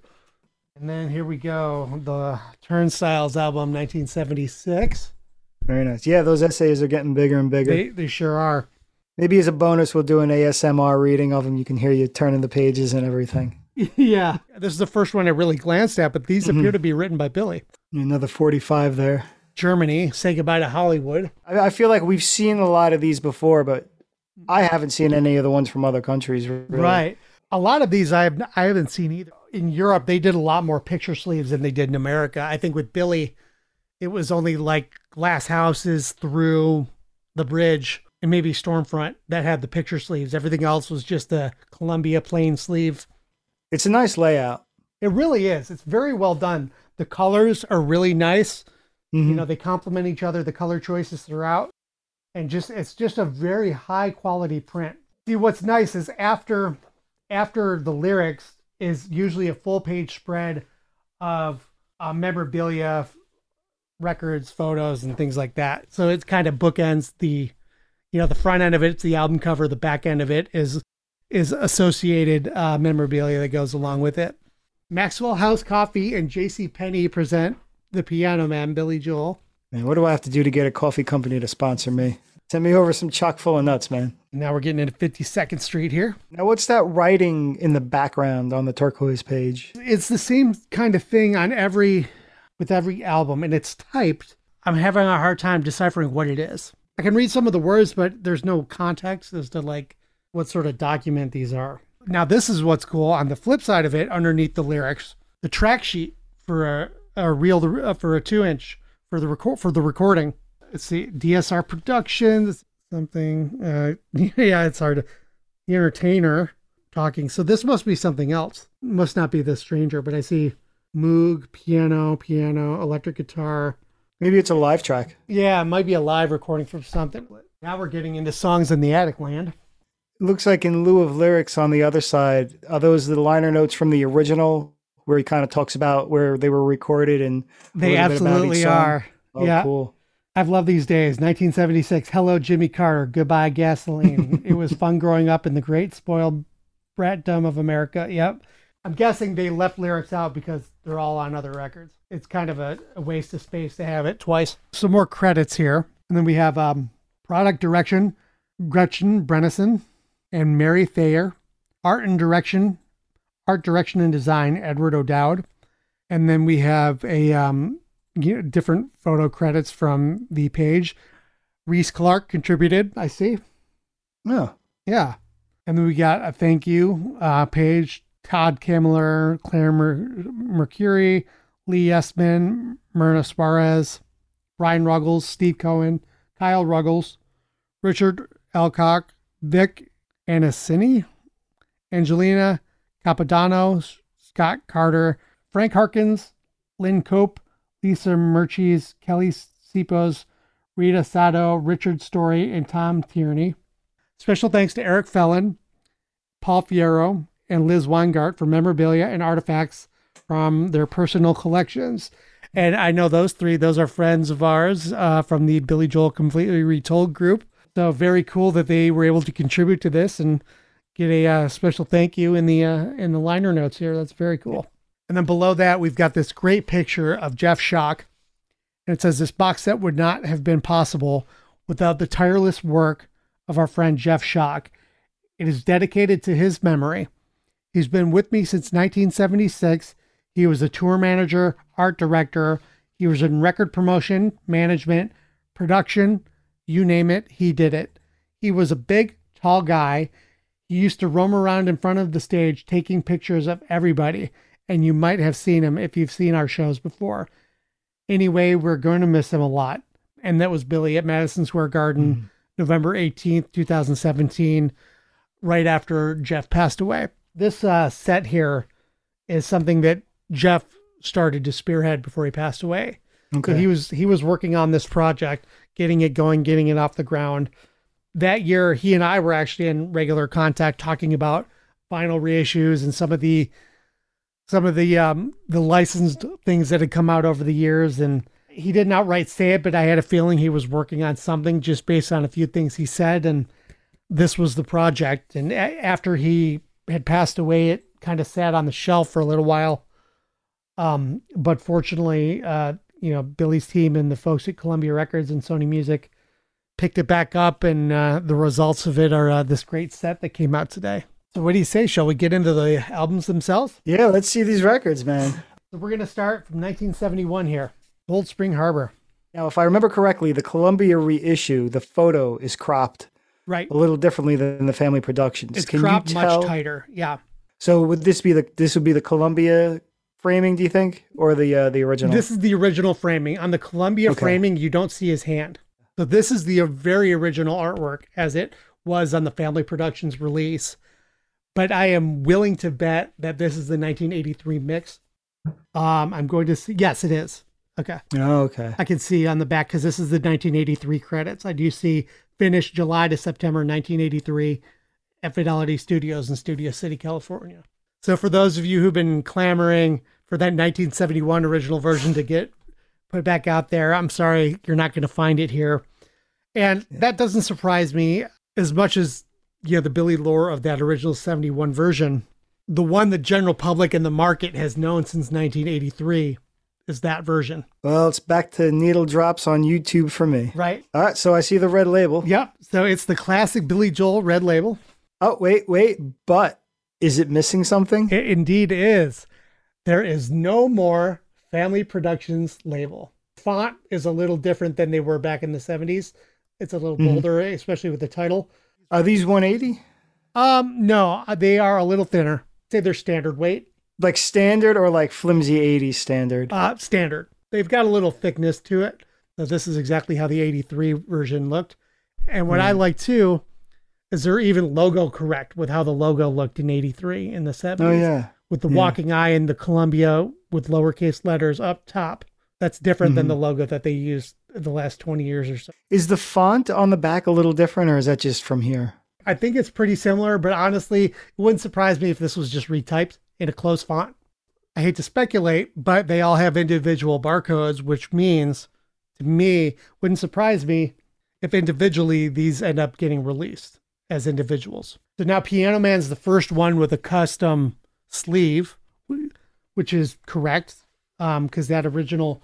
And then here we go, the Turnstiles album, nineteen seventy-six. Very nice. Yeah, those essays are getting bigger and bigger. They, they sure are. Maybe as a bonus, we'll do an A S M R reading of them. You can hear you turning the pages and everything. Yeah. This is the first one I really glanced at, but these mm-hmm. appear to be written by Billy. Another forty-five there. Germany, Say Goodbye to Hollywood. I, I feel like we've seen a lot of these before, but I haven't seen any of the ones from other countries. Really. Right. A lot of these I, have, I haven't seen either. In Europe, they did a lot more picture sleeves than they did in America. I think with Billy, it was only like Glass Houses, Through the Bridge, and maybe Stormfront that had the picture sleeves. Everything else was just the Columbia plain sleeve. It's a nice layout. It really is. It's very well done. The colors are really nice. Mm-hmm. You know, they complement each other, the color choices throughout. And just, it's just a very high quality print. See, what's nice is after, after the lyrics is usually a full page spread of uh, memorabilia, records, photos, and things like that. So it's kind of bookends the, you know, the front end of it, it's the album cover. The back end of it is is associated uh, memorabilia that goes along with it. Maxwell House Coffee and JCPenney present The Piano Man, Billy Joel. Man, what do I have to do to get a coffee company to sponsor me? Send me over some chock full of nuts, man. Now we're getting into fifty-second Street here. Now, what's that writing in the background on the turquoise page? It's the same kind of thing on every, with every album, and it's typed. I'm having a hard time deciphering what it is. I can read some of the words, but there's no context as to like what sort of document these are. Now, this is what's cool. On the flip side of it, underneath the lyrics, the track sheet for a, a reel to, uh, for a two inch for the record for the recording. It's the D S R Productions, something. Uh, yeah, it's hard to... The Entertainer talking. So this must be something else. It must not be The Stranger, but I see Moog, piano, piano, electric guitar. Maybe it's a live track. Yeah, it might be a live recording from something. Now we're getting into Songs in the Attic land. Looks like in lieu of lyrics on the other side, are those the liner notes from the original where he kind of talks about where they were recorded and they absolutely are. Oh, yeah. Cool. I've loved these days. nineteen seventy-six. Hello, Jimmy Carter. Goodbye, gasoline. It was fun growing up in the great spoiled bratdom of America. Yep. I'm guessing they left lyrics out because they're all on other records. It's kind of a, a waste of space to have it twice. Some more credits here. And then we have um, product direction, Gretchen Brennison and Mary Thayer. Art and direction, art direction and design, Edward O'Dowd. And then we have a um, you know, different photo credits from the page. Reese Clark contributed, I see. Oh. Yeah. And then we got a thank you uh, page. Todd Kamler, Claire Mer- Mercury, Lee Yesman, Myrna Suarez, Brian Ruggles, Steve Cohen, Kyle Ruggles, Richard Alcock, Vic Anasini, Angelina Capodanno, Scott Carter, Frank Harkins, Lynn Cope, Lisa Merchies, Kelly Sipos, Rita Sato, Richard Story, and Tom Tierney. Special thanks to Eric Fellin, Paul Fierro, and Liz Weingart for memorabilia and artifacts from their personal collections. And I know those three, those are friends of ours uh, from the Billy Joel Completely Retold group. So very cool that they were able to contribute to this and get a uh, special thank you in the uh, in the liner notes here. That's very cool. And then below that, we've got this great picture of Jeff Schock. And it says, this box set would not have been possible without the tireless work of our friend Jeff Schock. It is dedicated to his memory. He's been with me since nineteen seventy-six. He was a tour manager, art director. He was in record promotion, management, production, you name it, he did it. He was a big, tall guy. He used to roam around in front of the stage taking pictures of everybody, and you might have seen him if you've seen our shows before. Anyway, we're going to miss him a lot. And that was Billy at Madison Square Garden, mm. November eighteenth, twenty seventeen, right after Jeff passed away. This uh, set here is something that Jeff started to spearhead before he passed away. Okay. So he was he was working on this project, getting it going, getting it off the ground. That year, he and I were actually in regular contact, talking about vinyl reissues and some of the some of the um, the licensed things that had come out over the years. And he didn't outright say it, but I had a feeling he was working on something just based on a few things he said. And this was the project. And a- after he had passed away, it kind of sat on the shelf for a little while. Um, but fortunately, uh, you know, Billy's team and the folks at Columbia Records and Sony Music picked it back up. And uh, the results of it are uh, this great set that came out today. So what do you say? Shall we get into the albums themselves? Yeah, let's see these records, man. So we're going to start from nineteen seventy-one here. Cold Spring Harbor. Now, if I remember correctly, the Columbia reissue, the photo is cropped. Right. A little differently than the family productions. It's Can cropped you tell? Much tighter. Yeah. So would this be the, this would be the Columbia framing, do you think? Or the, uh, the original? This is the original framing. On the Columbia okay. framing, you don't see his hand. So this is the very original artwork as it was on the family productions release. But I am willing to bet that this is the nineteen eighty-three mix. Um, I'm going to see. Yes, it is. Okay. Oh, okay. I can see on the back because this is the nineteen eighty-three credits. I do see finished July to September nineteen eighty-three at Fidelity Studios in Studio City, California. So for those of you who've been clamoring for that nineteen seventy-one original version to get put back out there, I'm sorry, you're not going to find it here. And that doesn't surprise me as much as, you know, the Billy lore of that original seventy-one version. The one the general public and the market has known since nineteen eighty-three is that version. Well, it's back to needle drops on YouTube for me. Right. All right, so I see the red label. Yep. So it's the classic Billy Joel red label. Oh, wait, wait, but is it missing something? It indeed is. There is no more Family Productions label. Font is a little different than they were back in the seventies. It's a little bolder, mm. especially with the title. Are these one eighty? Um, no, they are a little thinner. I'd say they're standard weight. Like standard or like flimsy eighties standard? Uh, standard. They've got a little thickness to it. So this is exactly how the eighty-three version looked. And what mm. I like too is they're even logo correct with how the logo looked in eighty-three in the seventies. Oh yeah, with the yeah. walking eye and the Columbia with lowercase letters up top. That's different mm-hmm. than the logo that they used the last twenty years or so. Is the font on the back a little different, or is that just from here? I think it's pretty similar, but honestly, it wouldn't surprise me if this was just retyped in a close font. I hate to speculate, but they all have individual barcodes, which means, to me, wouldn't surprise me if individually these end up getting released as individuals. So now Piano Man's the first one with a custom sleeve, which is correct, um, because that original,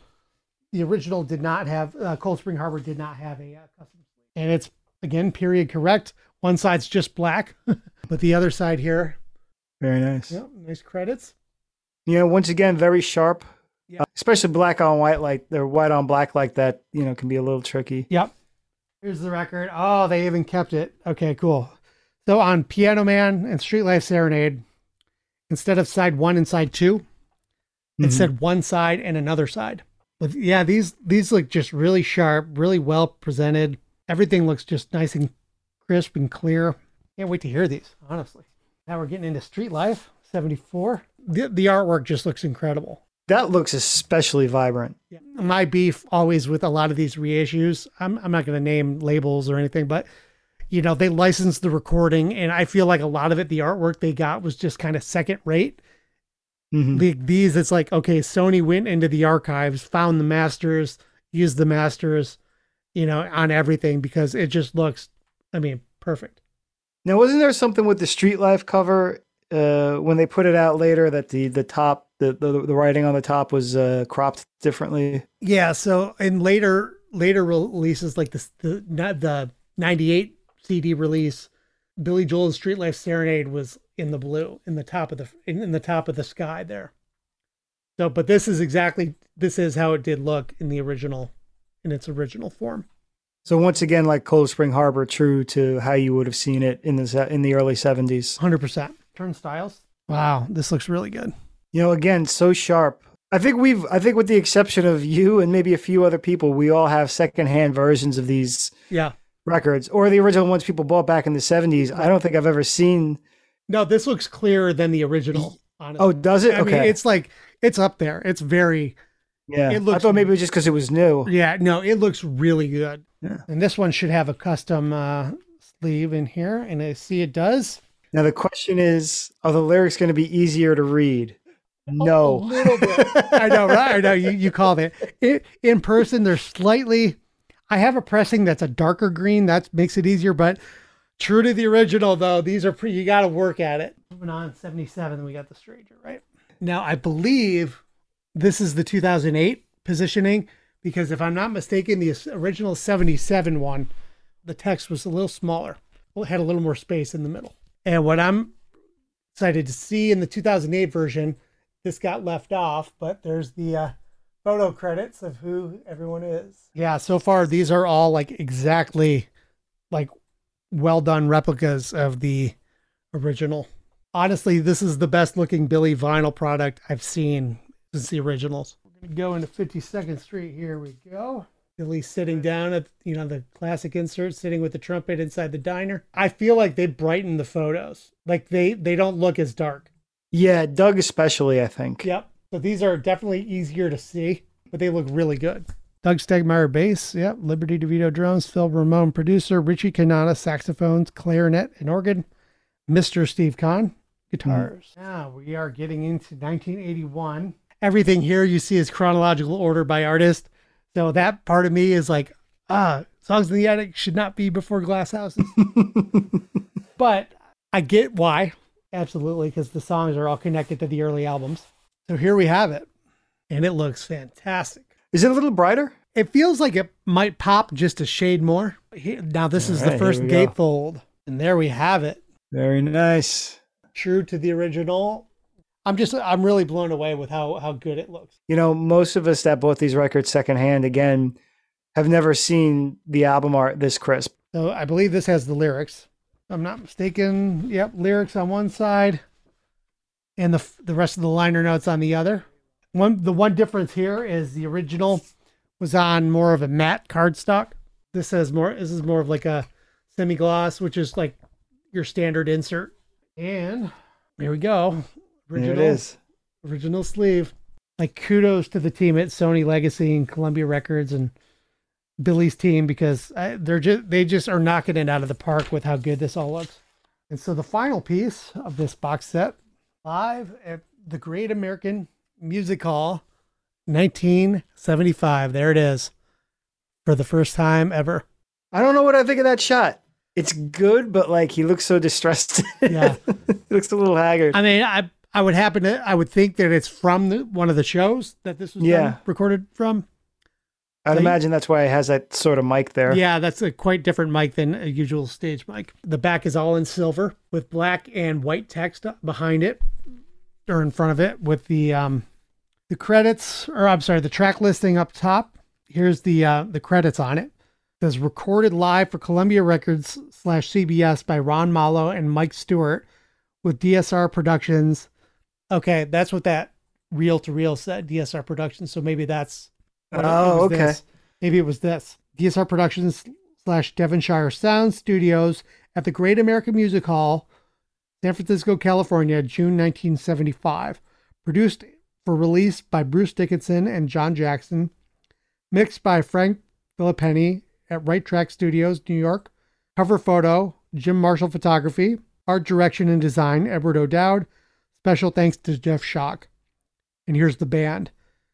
the original did not have, uh, Cold Spring Harbor did not have a uh, custom sleeve. And it's, again, period correct. One side's just black, but the other side here. Very nice. Yeah, nice credits. Yeah, once again, very sharp. Yeah. Uh, especially black on white, like they're white on black like that, you know, can be a little tricky. Yep. Here's the record. Oh, they even kept it. Okay, cool. So on Piano Man and Street Life Serenade, instead of side one and side two, mm-hmm. it said one side and another side. But yeah, these these look just really sharp, really well presented. Everything looks just nice and crisp and clear. Can't wait to hear these, honestly. Now we're getting into Street Life seventy-four. The, the artwork just looks incredible. That looks especially vibrant. Yeah. My beef always with a lot of these reissues, I'm, I'm not going to name labels or anything, but you know, they licensed the recording, and I feel like a lot of it, the artwork they got was just kind of second rate. Mm-hmm. The, these, it's like, okay, Sony went into the archives, found the masters, used the masters, you know, on everything, because it just looks, I mean, perfect. Now, wasn't there something with the Street Life cover uh, when they put it out later that the the top, the the, the writing on the top was uh, cropped differently? Yeah. So in later later releases, like the the the ninety-eight C D release, Billy Joel's Street Life Serenade was in the blue, in the top of the in, in the top of the sky there. So, but this is exactly this is how it did look in the original, in its original form. So once again, like Cold Spring Harbor, true to how you would have seen it in the in the early seventies. one hundred percent. Turnstiles. Wow, this looks really good. You know, again, so sharp. I think we've, I think with the exception of you and maybe a few other people, we all have secondhand versions of these yeah. records, or the original ones people bought back in the seventies. I don't think I've ever seen. No, this looks clearer than the original, honestly. Oh, does it? I okay. mean, it's like, it's up there. It's very... Yeah, it looks, I thought maybe it was just because it was new. Yeah, no, it looks really good. Yeah. And this one should have a custom uh, sleeve in here, and I see it does. Now the question is, are the lyrics going to be easier to read? No. Oh, a little bit. I know, right? I know, you, you called it. it. In person, they're slightly... I have a pressing that's a darker green. That makes it easier, but true to the original, though, these are pretty... You got to work at it. Moving on, seventy-seven, we got The Stranger, right? Now, I believe... This is the two thousand eight positioning, because if I'm not mistaken, the original seventy-seven one, the text was a little smaller. It had a little more space in the middle. And what I'm excited to see in the two thousand eight version, this got left off, but there's the uh, photo credits of who everyone is. Yeah, so far, these are all like exactly like well-done replicas of the original. Honestly, this is the best looking Billy vinyl product I've seen. It's the originals. We're gonna go into fifty-second Street. Here we go. Billy sitting down at, you know, the classic insert, sitting with the trumpet inside the diner. I feel like they brighten the photos. Like they they don't look as dark. Yeah, Doug especially, I think. Yep. So these are definitely easier to see, but they look really good. Doug Stegmaier bass. Yep. Liberty DeVito drums. Phil Ramone producer. Richie Kanata saxophones, clarinet, and organ. Mister Steve Kahn guitars. Mm. Now we are getting into nineteen eighty-one. Everything here you see is chronological order by artist. So that part of me is like, ah, Songs in the Attic should not be before Glass Houses. But I get why. Absolutely, because the songs are all connected to the early albums. So here we have it. And it looks fantastic. Is it a little brighter? It feels like it might pop just a shade more. Now this all is right, the first gatefold. And there we have it. Very nice. True to the original. I'm just, I'm really blown away with how, how good it looks. You know, most of us that bought these records secondhand, again, have never seen the album art this crisp. So I believe this has the lyrics. If I'm not mistaken. Yep. Lyrics on one side and the the rest of the liner notes on the other. One, the one difference here is the original was on more of a matte cardstock. This has more, this is more of like a semi-gloss, which is like your standard insert. And here we go. Original, there it is. Original sleeve. Like, kudos to the team at Sony Legacy and Columbia Records and Billy's team, because I, they're just they just are knocking it out of the park with how good this all looks. And so the final piece of this box set, live at the Great American Music Hall, nineteen seventy-five. There it is, for the first time ever. I don't know what I think of that shot. It's good, but like, he looks so distressed. Yeah, he looks a little haggard. I mean, I I would happen to I would think that it's from the, one of the shows that this was yeah. done, recorded from. I'd so imagine you, that's why it has that sort of mic there. Yeah, that's a quite different mic than a usual stage mic. The back is all in silver with black and white text behind it, or in front of it, with the um, the credits, or I'm sorry, the track listing up top. Here's the uh, the credits on it. It says recorded live for Columbia Records slash C B S by Ron Malo and Mike Stewart with D S R Productions. Okay, that's what that reel-to-reel said, D S R Productions, so maybe that's... Oh, okay. This. Maybe it was this. D S R Productions slash Devonshire Sound Studios at the Great American Music Hall, San Francisco, California, June nineteen seventy-five. Produced for release by Bruce Dickinson and John Jackson. Mixed by Frank Filippini at Right Track Studios, New York. Cover photo, Jim Marshall Photography. Art direction and design, Edward O'Dowd. Special thanks to Jeff Schock. And here's the band.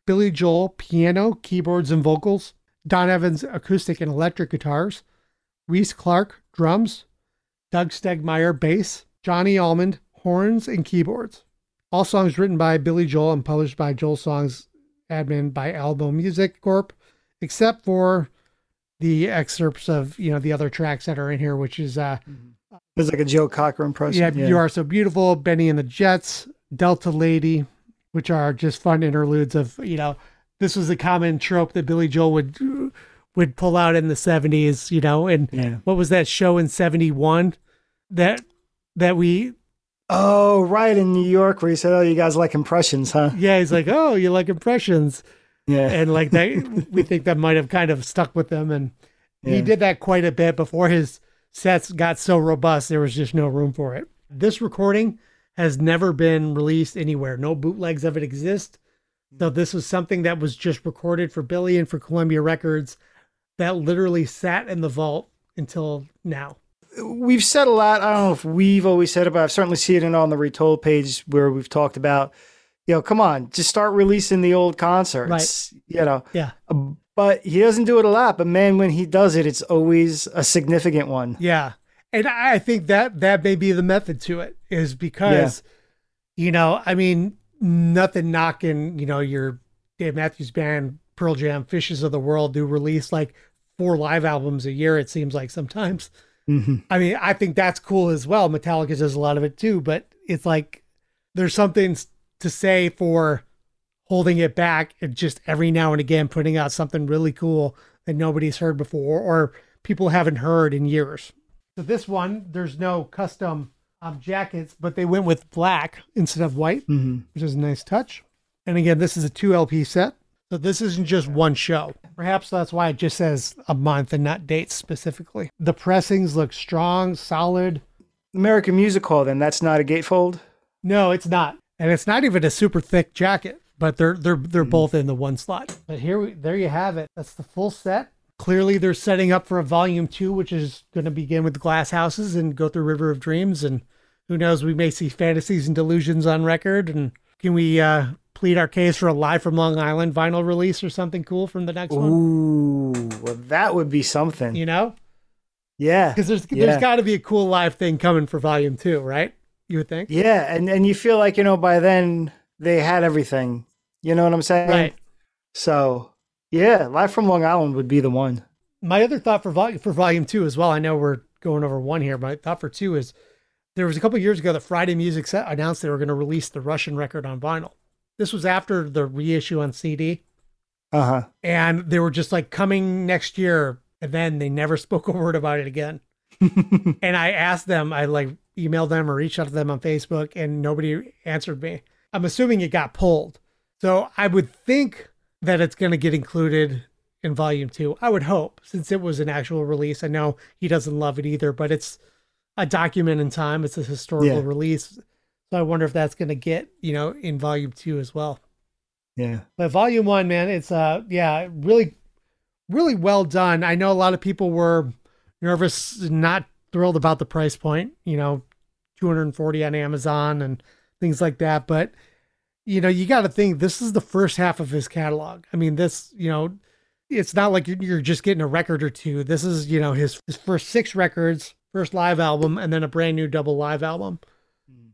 Billy Joel, piano, keyboards, and vocals. Don Evans, acoustic and electric guitars. Reese Clark, drums. Doug Stegmaier, bass. Johnny Almond, horns and keyboards. All songs written by Billy Joel and published by Joel Songs, admin by Albo Music Corp, except for the excerpts of, you know, the other tracks that are in here, which is... uh, There's like a Joe Cocker impression. Yeah, yeah, You Are So Beautiful, Benny and the Jets, Delta Lady... which are just fun interludes of, you know, this was a common trope that Billy Joel would would pull out in the seventies, you know, and yeah. what was that show in seventy-one that that we... Oh, right, in New York, where he said, oh, you guys like impressions, huh? Yeah, he's like, oh, you like impressions. Yeah. And like that, we think that might have kind of stuck with them. And yeah. he did that quite a bit before his sets got so robust, there was just no room for it. This recording has never been released anywhere. No bootlegs of it exist. So this was something that was just recorded for Billy and for Columbia Records that literally sat in the vault until now. We've said a lot. I don't know if we've always said about it. I've certainly seen it on the Retold page where we've talked about, you know, come on, just start releasing the old concerts, right. you know. Yeah. But he doesn't do it a lot. But man, when he does it, it's always a significant one. Yeah. And I think that that may be the method to it, is because, yeah. you know, I mean, nothing knocking, you know, your Dave Matthews Band, Pearl Jam, Fishes of the World do release like four live albums a year, it seems like sometimes. Mm-hmm. I mean, I think that's cool as well. Metallica does a lot of it too, but it's like there's something to say for holding it back and just every now and again putting out something really cool that nobody's heard before or people haven't heard in years. So this one, there's no custom um, jackets, but they went with black instead of white, mm-hmm. which is a nice touch. And again, this is a two L P set. So this isn't just one show. Perhaps that's why it just says a month and not dates specifically. The pressings look strong, solid. American Music Hall, then that's not a gatefold? No, it's not. And it's not even a super thick jacket, but they're they're they're mm-hmm. both in the one slot. But here we, there you have it. That's the full set. Clearly, they're setting up for a volume two, which is going to begin with Glass Houses and go through River of Dreams. And who knows, we may see Fantasies and Delusions on record. And can we uh, plead our case for a Live from Long Island vinyl release or something cool from the next Ooh, one? Ooh, well, that would be something. You know? Yeah. Because there's, yeah. there's got to be a cool live thing coming for volume two, right? You would think? Yeah. And, and you feel like, you know, by then they had everything. You know what I'm saying? Right. So... yeah, Live from Long Island would be the one. My other thought for volume for volume two as well, I know we're going over one here, but my thought for two is there was a couple of years ago that Friday Music Set announced they were going to release the Russian record on vinyl. This was after the reissue on C D. Uh-huh. And they were just like, coming next year, and then they never spoke a word about it again. And I asked them, I like emailed them or reached out to them on Facebook, and nobody answered me. I'm assuming it got pulled. So I would think that it's going to get included in volume two. I would hope, since it was an actual release. I know he doesn't love it either, but it's a document in time. It's a historical yeah. release. So I wonder if that's going to get, you know, in volume two as well. Yeah. But volume one, man, it's uh yeah, really, really well done. I know a lot of people were nervous, not thrilled about the price point, you know, two hundred forty on Amazon and things like that. But, you know, you got to think this is the first half of his catalog. I mean, this, you know, it's not like you're just getting a record or two. This is, you know, his, his first six records, first live album, and then a brand new double live album.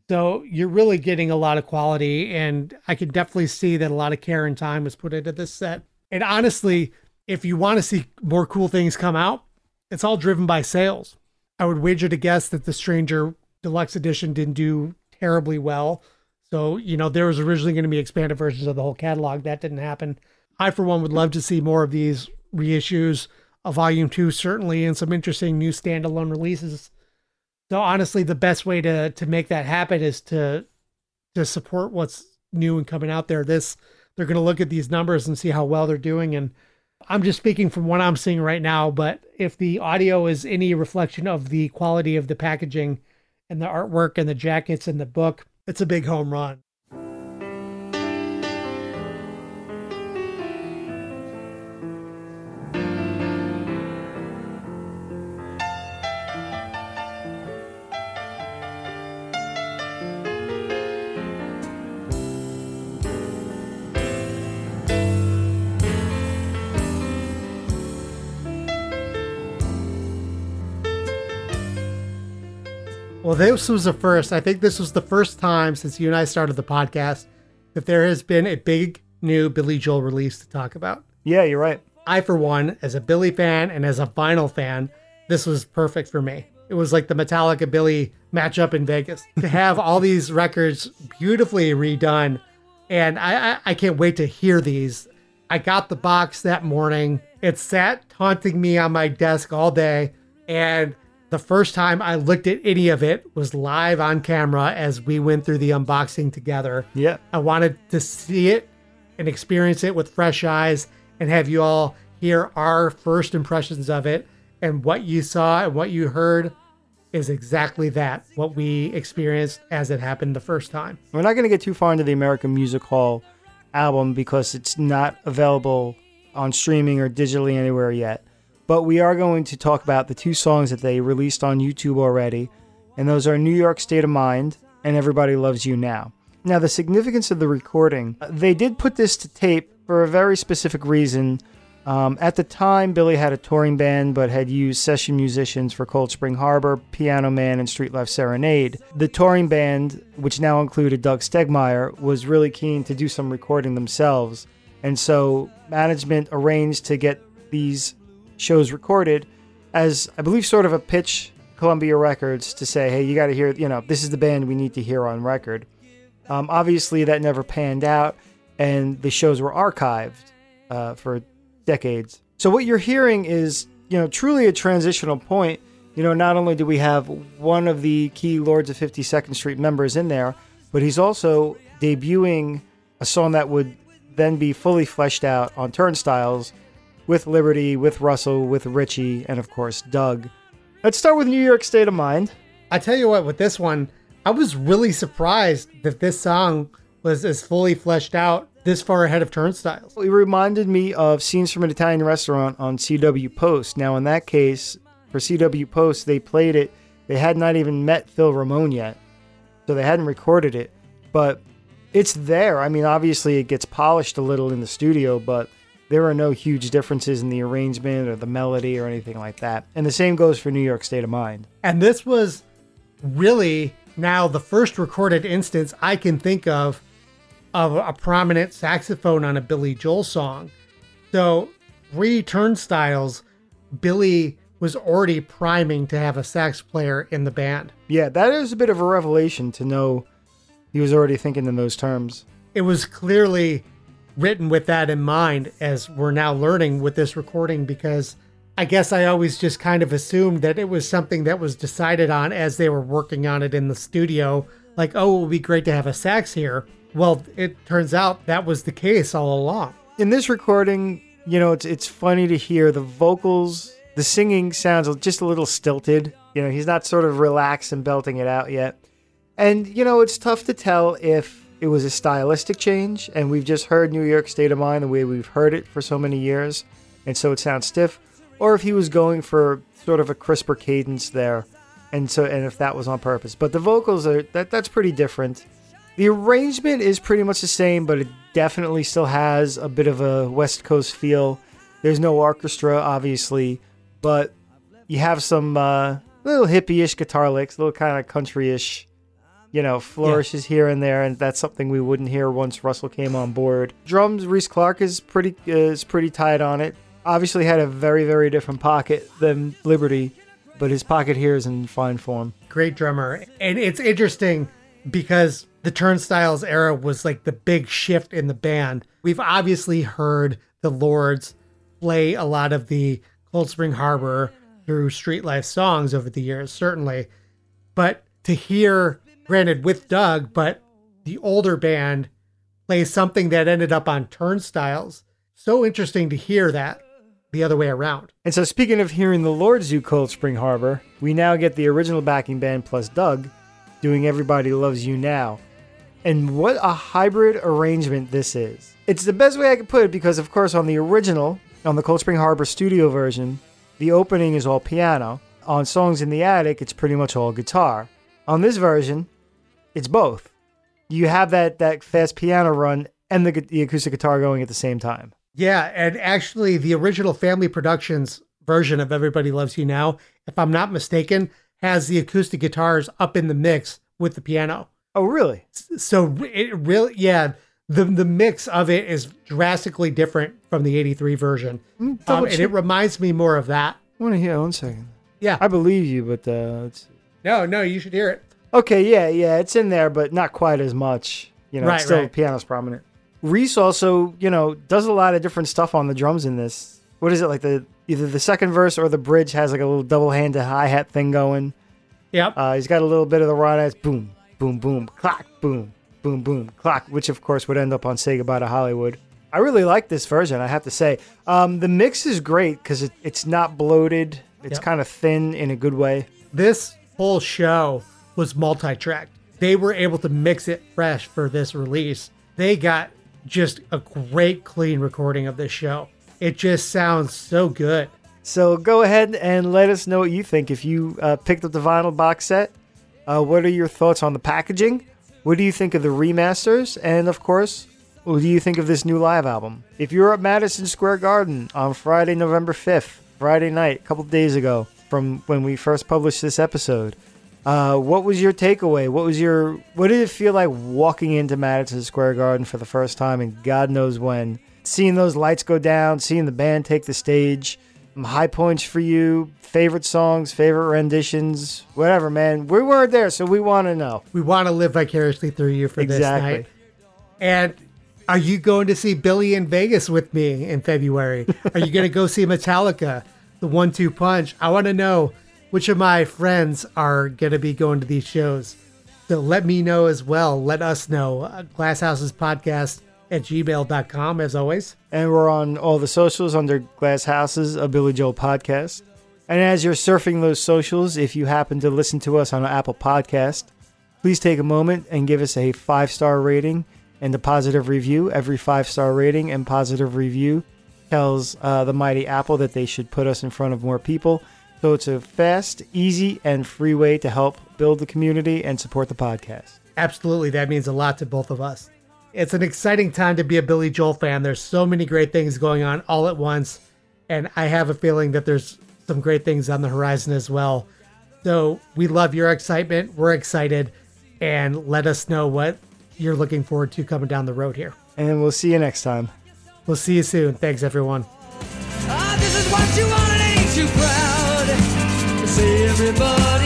So you're really getting a lot of quality, and I can definitely see that a lot of care and time was put into this set. And honestly, if you want to see more cool things come out, it's all driven by sales. I would wager to guess that The Stranger Deluxe Edition didn't do terribly well. So, you know, there was originally going to be expanded versions of the whole catalog. That didn't happen. I, for one, would love to see more of these reissues of Volume two, certainly, and some interesting new standalone releases. So honestly, the best way to to make that happen is to to support what's new and coming out there. This, they're going to look at these numbers and see how well they're doing. And I'm just speaking from what I'm seeing right now, but if the audio is any reflection of the quality of the packaging and the artwork and the jackets and the book, it's a big home run. Well, this was the first. I think this was the first time since you and I started the podcast that there has been a big new Billy Joel release to talk about. Yeah, you're right. I, for one, as a Billy fan and as a vinyl fan, this was perfect for me. It was like the Metallica Billy matchup in Vegas. To have all these records beautifully redone, and I, I, I can't wait to hear these. I got the box that morning. It sat taunting me on my desk all day, and the first time I looked at any of it was live on camera as we went through the unboxing together. Yeah. I wanted to see it and experience it with fresh eyes and have you all hear our first impressions of it. And what you saw and what you heard is exactly that, what we experienced as it happened the first time. We're not going to get too far into the American Music Hall album because it's not available on streaming or digitally anywhere yet. But we are going to talk about the two songs that they released on YouTube already, and those are New York State of Mind and Everybody Loves You Now. Now, the significance of the recording, they did put this to tape for a very specific reason. Um, at the time, Billy had a touring band, but had used session musicians for Cold Spring Harbor, Piano Man, and Street Life Serenade. The touring band, which now included Doug Stegmeyer, was really keen to do some recording themselves. And so management arranged to get these shows recorded as, I believe, sort of a pitch Columbia Records to say, hey, you got to hear, you know, this is the band we need to hear on record. Um, obviously, that never panned out, and the shows were archived uh, for decades. So what you're hearing is, you know, truly a transitional point. You know, not only do we have one of the key Lords of fifty-second Street members in there, but he's also debuting a song that would then be fully fleshed out on Turnstiles, with Liberty, with Russell, with Richie, and of course, Doug. Let's start with New York State of Mind. I tell you what, with this one, I was really surprised that this song was as fully fleshed out this far ahead of Turnstiles. It reminded me of Scenes from an Italian Restaurant on C W Post. Now, in that case, for C W Post, they played it. They had not even met Phil Ramone yet, so they hadn't recorded it. But it's there. I mean, obviously, it gets polished a little in the studio, but there are no huge differences in the arrangement or the melody or anything like that. And the same goes for New York State of Mind. And this was really now the first recorded instance I can think of of a prominent saxophone on a Billy Joel song. So pre-Turnstiles, Billy was already priming to have a sax player in the band. Yeah, that is a bit of a revelation to know he was already thinking in those terms. It was clearly written with that in mind, as we're now learning with this recording, because I guess I always just kind of assumed that it was something that was decided on as they were working on it in the studio. Like, oh, it would be great to have a sax here. Well, it turns out that was the case all along. In this recording, you know, it's it's funny to hear the vocals. The singing sounds just a little stilted. You know, he's not sort of relaxed and belting it out yet. And, you know, it's tough to tell if it was a stylistic change, and we've just heard New York State of Mind the way we've heard it for so many years, and so it sounds stiff, or if he was going for sort of a crisper cadence there, and so and if that was on purpose. But the vocals, are that that's pretty different. The arrangement is pretty much the same, but it definitely still has a bit of a West Coast feel. There's no orchestra, obviously, but you have some uh, little hippie-ish guitar licks, little kind of country-ish, you know, flourishes yeah. here and there, and that's something we wouldn't hear once Russell came on board. Drums, Reese Clark is pretty uh, is pretty tight on it. Obviously had a very, very different pocket than Liberty, but his pocket here is in fine form. Great drummer. And it's interesting because the Turnstiles era was like the big shift in the band. We've obviously heard the Lords play a lot of the Cold Spring Harbor through Street Life songs over the years, certainly. But to hear, granted with Doug, but the older band play something that ended up on Turnstiles. So interesting to hear that the other way around. And so speaking of hearing the Lords do Cold Spring Harbor, we now get the original backing band plus Doug doing Everybody Loves You Now. And what a hybrid arrangement this is. It's the best way I could put it because, of course, on the original, on the Cold Spring Harbor studio version, the opening is all piano. On Songs in the Attic, it's pretty much all guitar. On this version, it's both. You have that that fast piano run and the, the acoustic guitar going at the same time. Yeah, and actually the original Family Productions version of Everybody Loves You Now, if I'm not mistaken, has the acoustic guitars up in the mix with the piano. Oh, really? So it really, yeah. The the mix of it is drastically different from the eighty-three version. Um, and it reminds me more of that. I want to hear it one second. Yeah. I believe you, but... Uh, it's... No, no, you should hear it. Okay, yeah, yeah. It's in there, but not quite as much. You know, right, it's still right. Piano's prominent. Reese also, you know, does a lot of different stuff on the drums in this. What is it? Like the either the second verse or the bridge has like a little double-handed hi-hat thing going. Yep. Uh, he's got a little bit of the Ronettes. Boom, boom, boom, clack, boom. Boom, boom, clock, which of course would end up on Say Goodbye to Hollywood. I really like this version, I have to say. Um, the mix is great because it, it's not bloated. It's yep. kind of thin in a good way. This whole show was multi-tracked. They were able to mix it fresh for this release. They got just a great clean recording of this show. It just sounds so good. So go ahead and let us know what you think. If you uh, picked up the vinyl box set, uh, what are your thoughts on the packaging? What do you think of the remasters? And, of course, what do you think of this new live album? If you're at Madison Square Garden on Friday, November fifth, Friday night, a couple days ago from when we first published this episode, uh, what was your takeaway? What was your? What did it feel like walking into Madison Square Garden for the first time and God knows when? Seeing those lights go down, seeing the band take the stage, high points for you, favorite songs, favorite renditions, whatever, man. We weren't there, so we want to know. We want to live vicariously through you for exactly. this night. And are you going to see Billy in Vegas with me in February? Are you going to go see Metallica, the one two punch? I want to know which of my friends are going to be going to these shows. So let me know as well. Let us know. Uh, Glasshouses Podcast at gmail dot com, as always. And we're on all the socials under Glass Houses, a Billy Joel podcast. And as you're surfing those socials, if you happen to listen to us on an Apple podcast, please take a moment and give us a five-star rating and a positive review. Every five-star rating and positive review tells uh, the mighty Apple that they should put us in front of more people. So it's a fast, easy, and free way to help build the community and support the podcast. Absolutely. That means a lot to both of us. It's an exciting time to be a Billy Joel fan. There's so many great things going on all at once. And I have a feeling that there's some great things on the horizon as well. So we love your excitement. We're excited. And let us know what you're looking forward to coming down the road here. And we'll see you next time. We'll see you soon. Thanks, everyone. Ah, this is what you want, and ain't too proud. See everybody.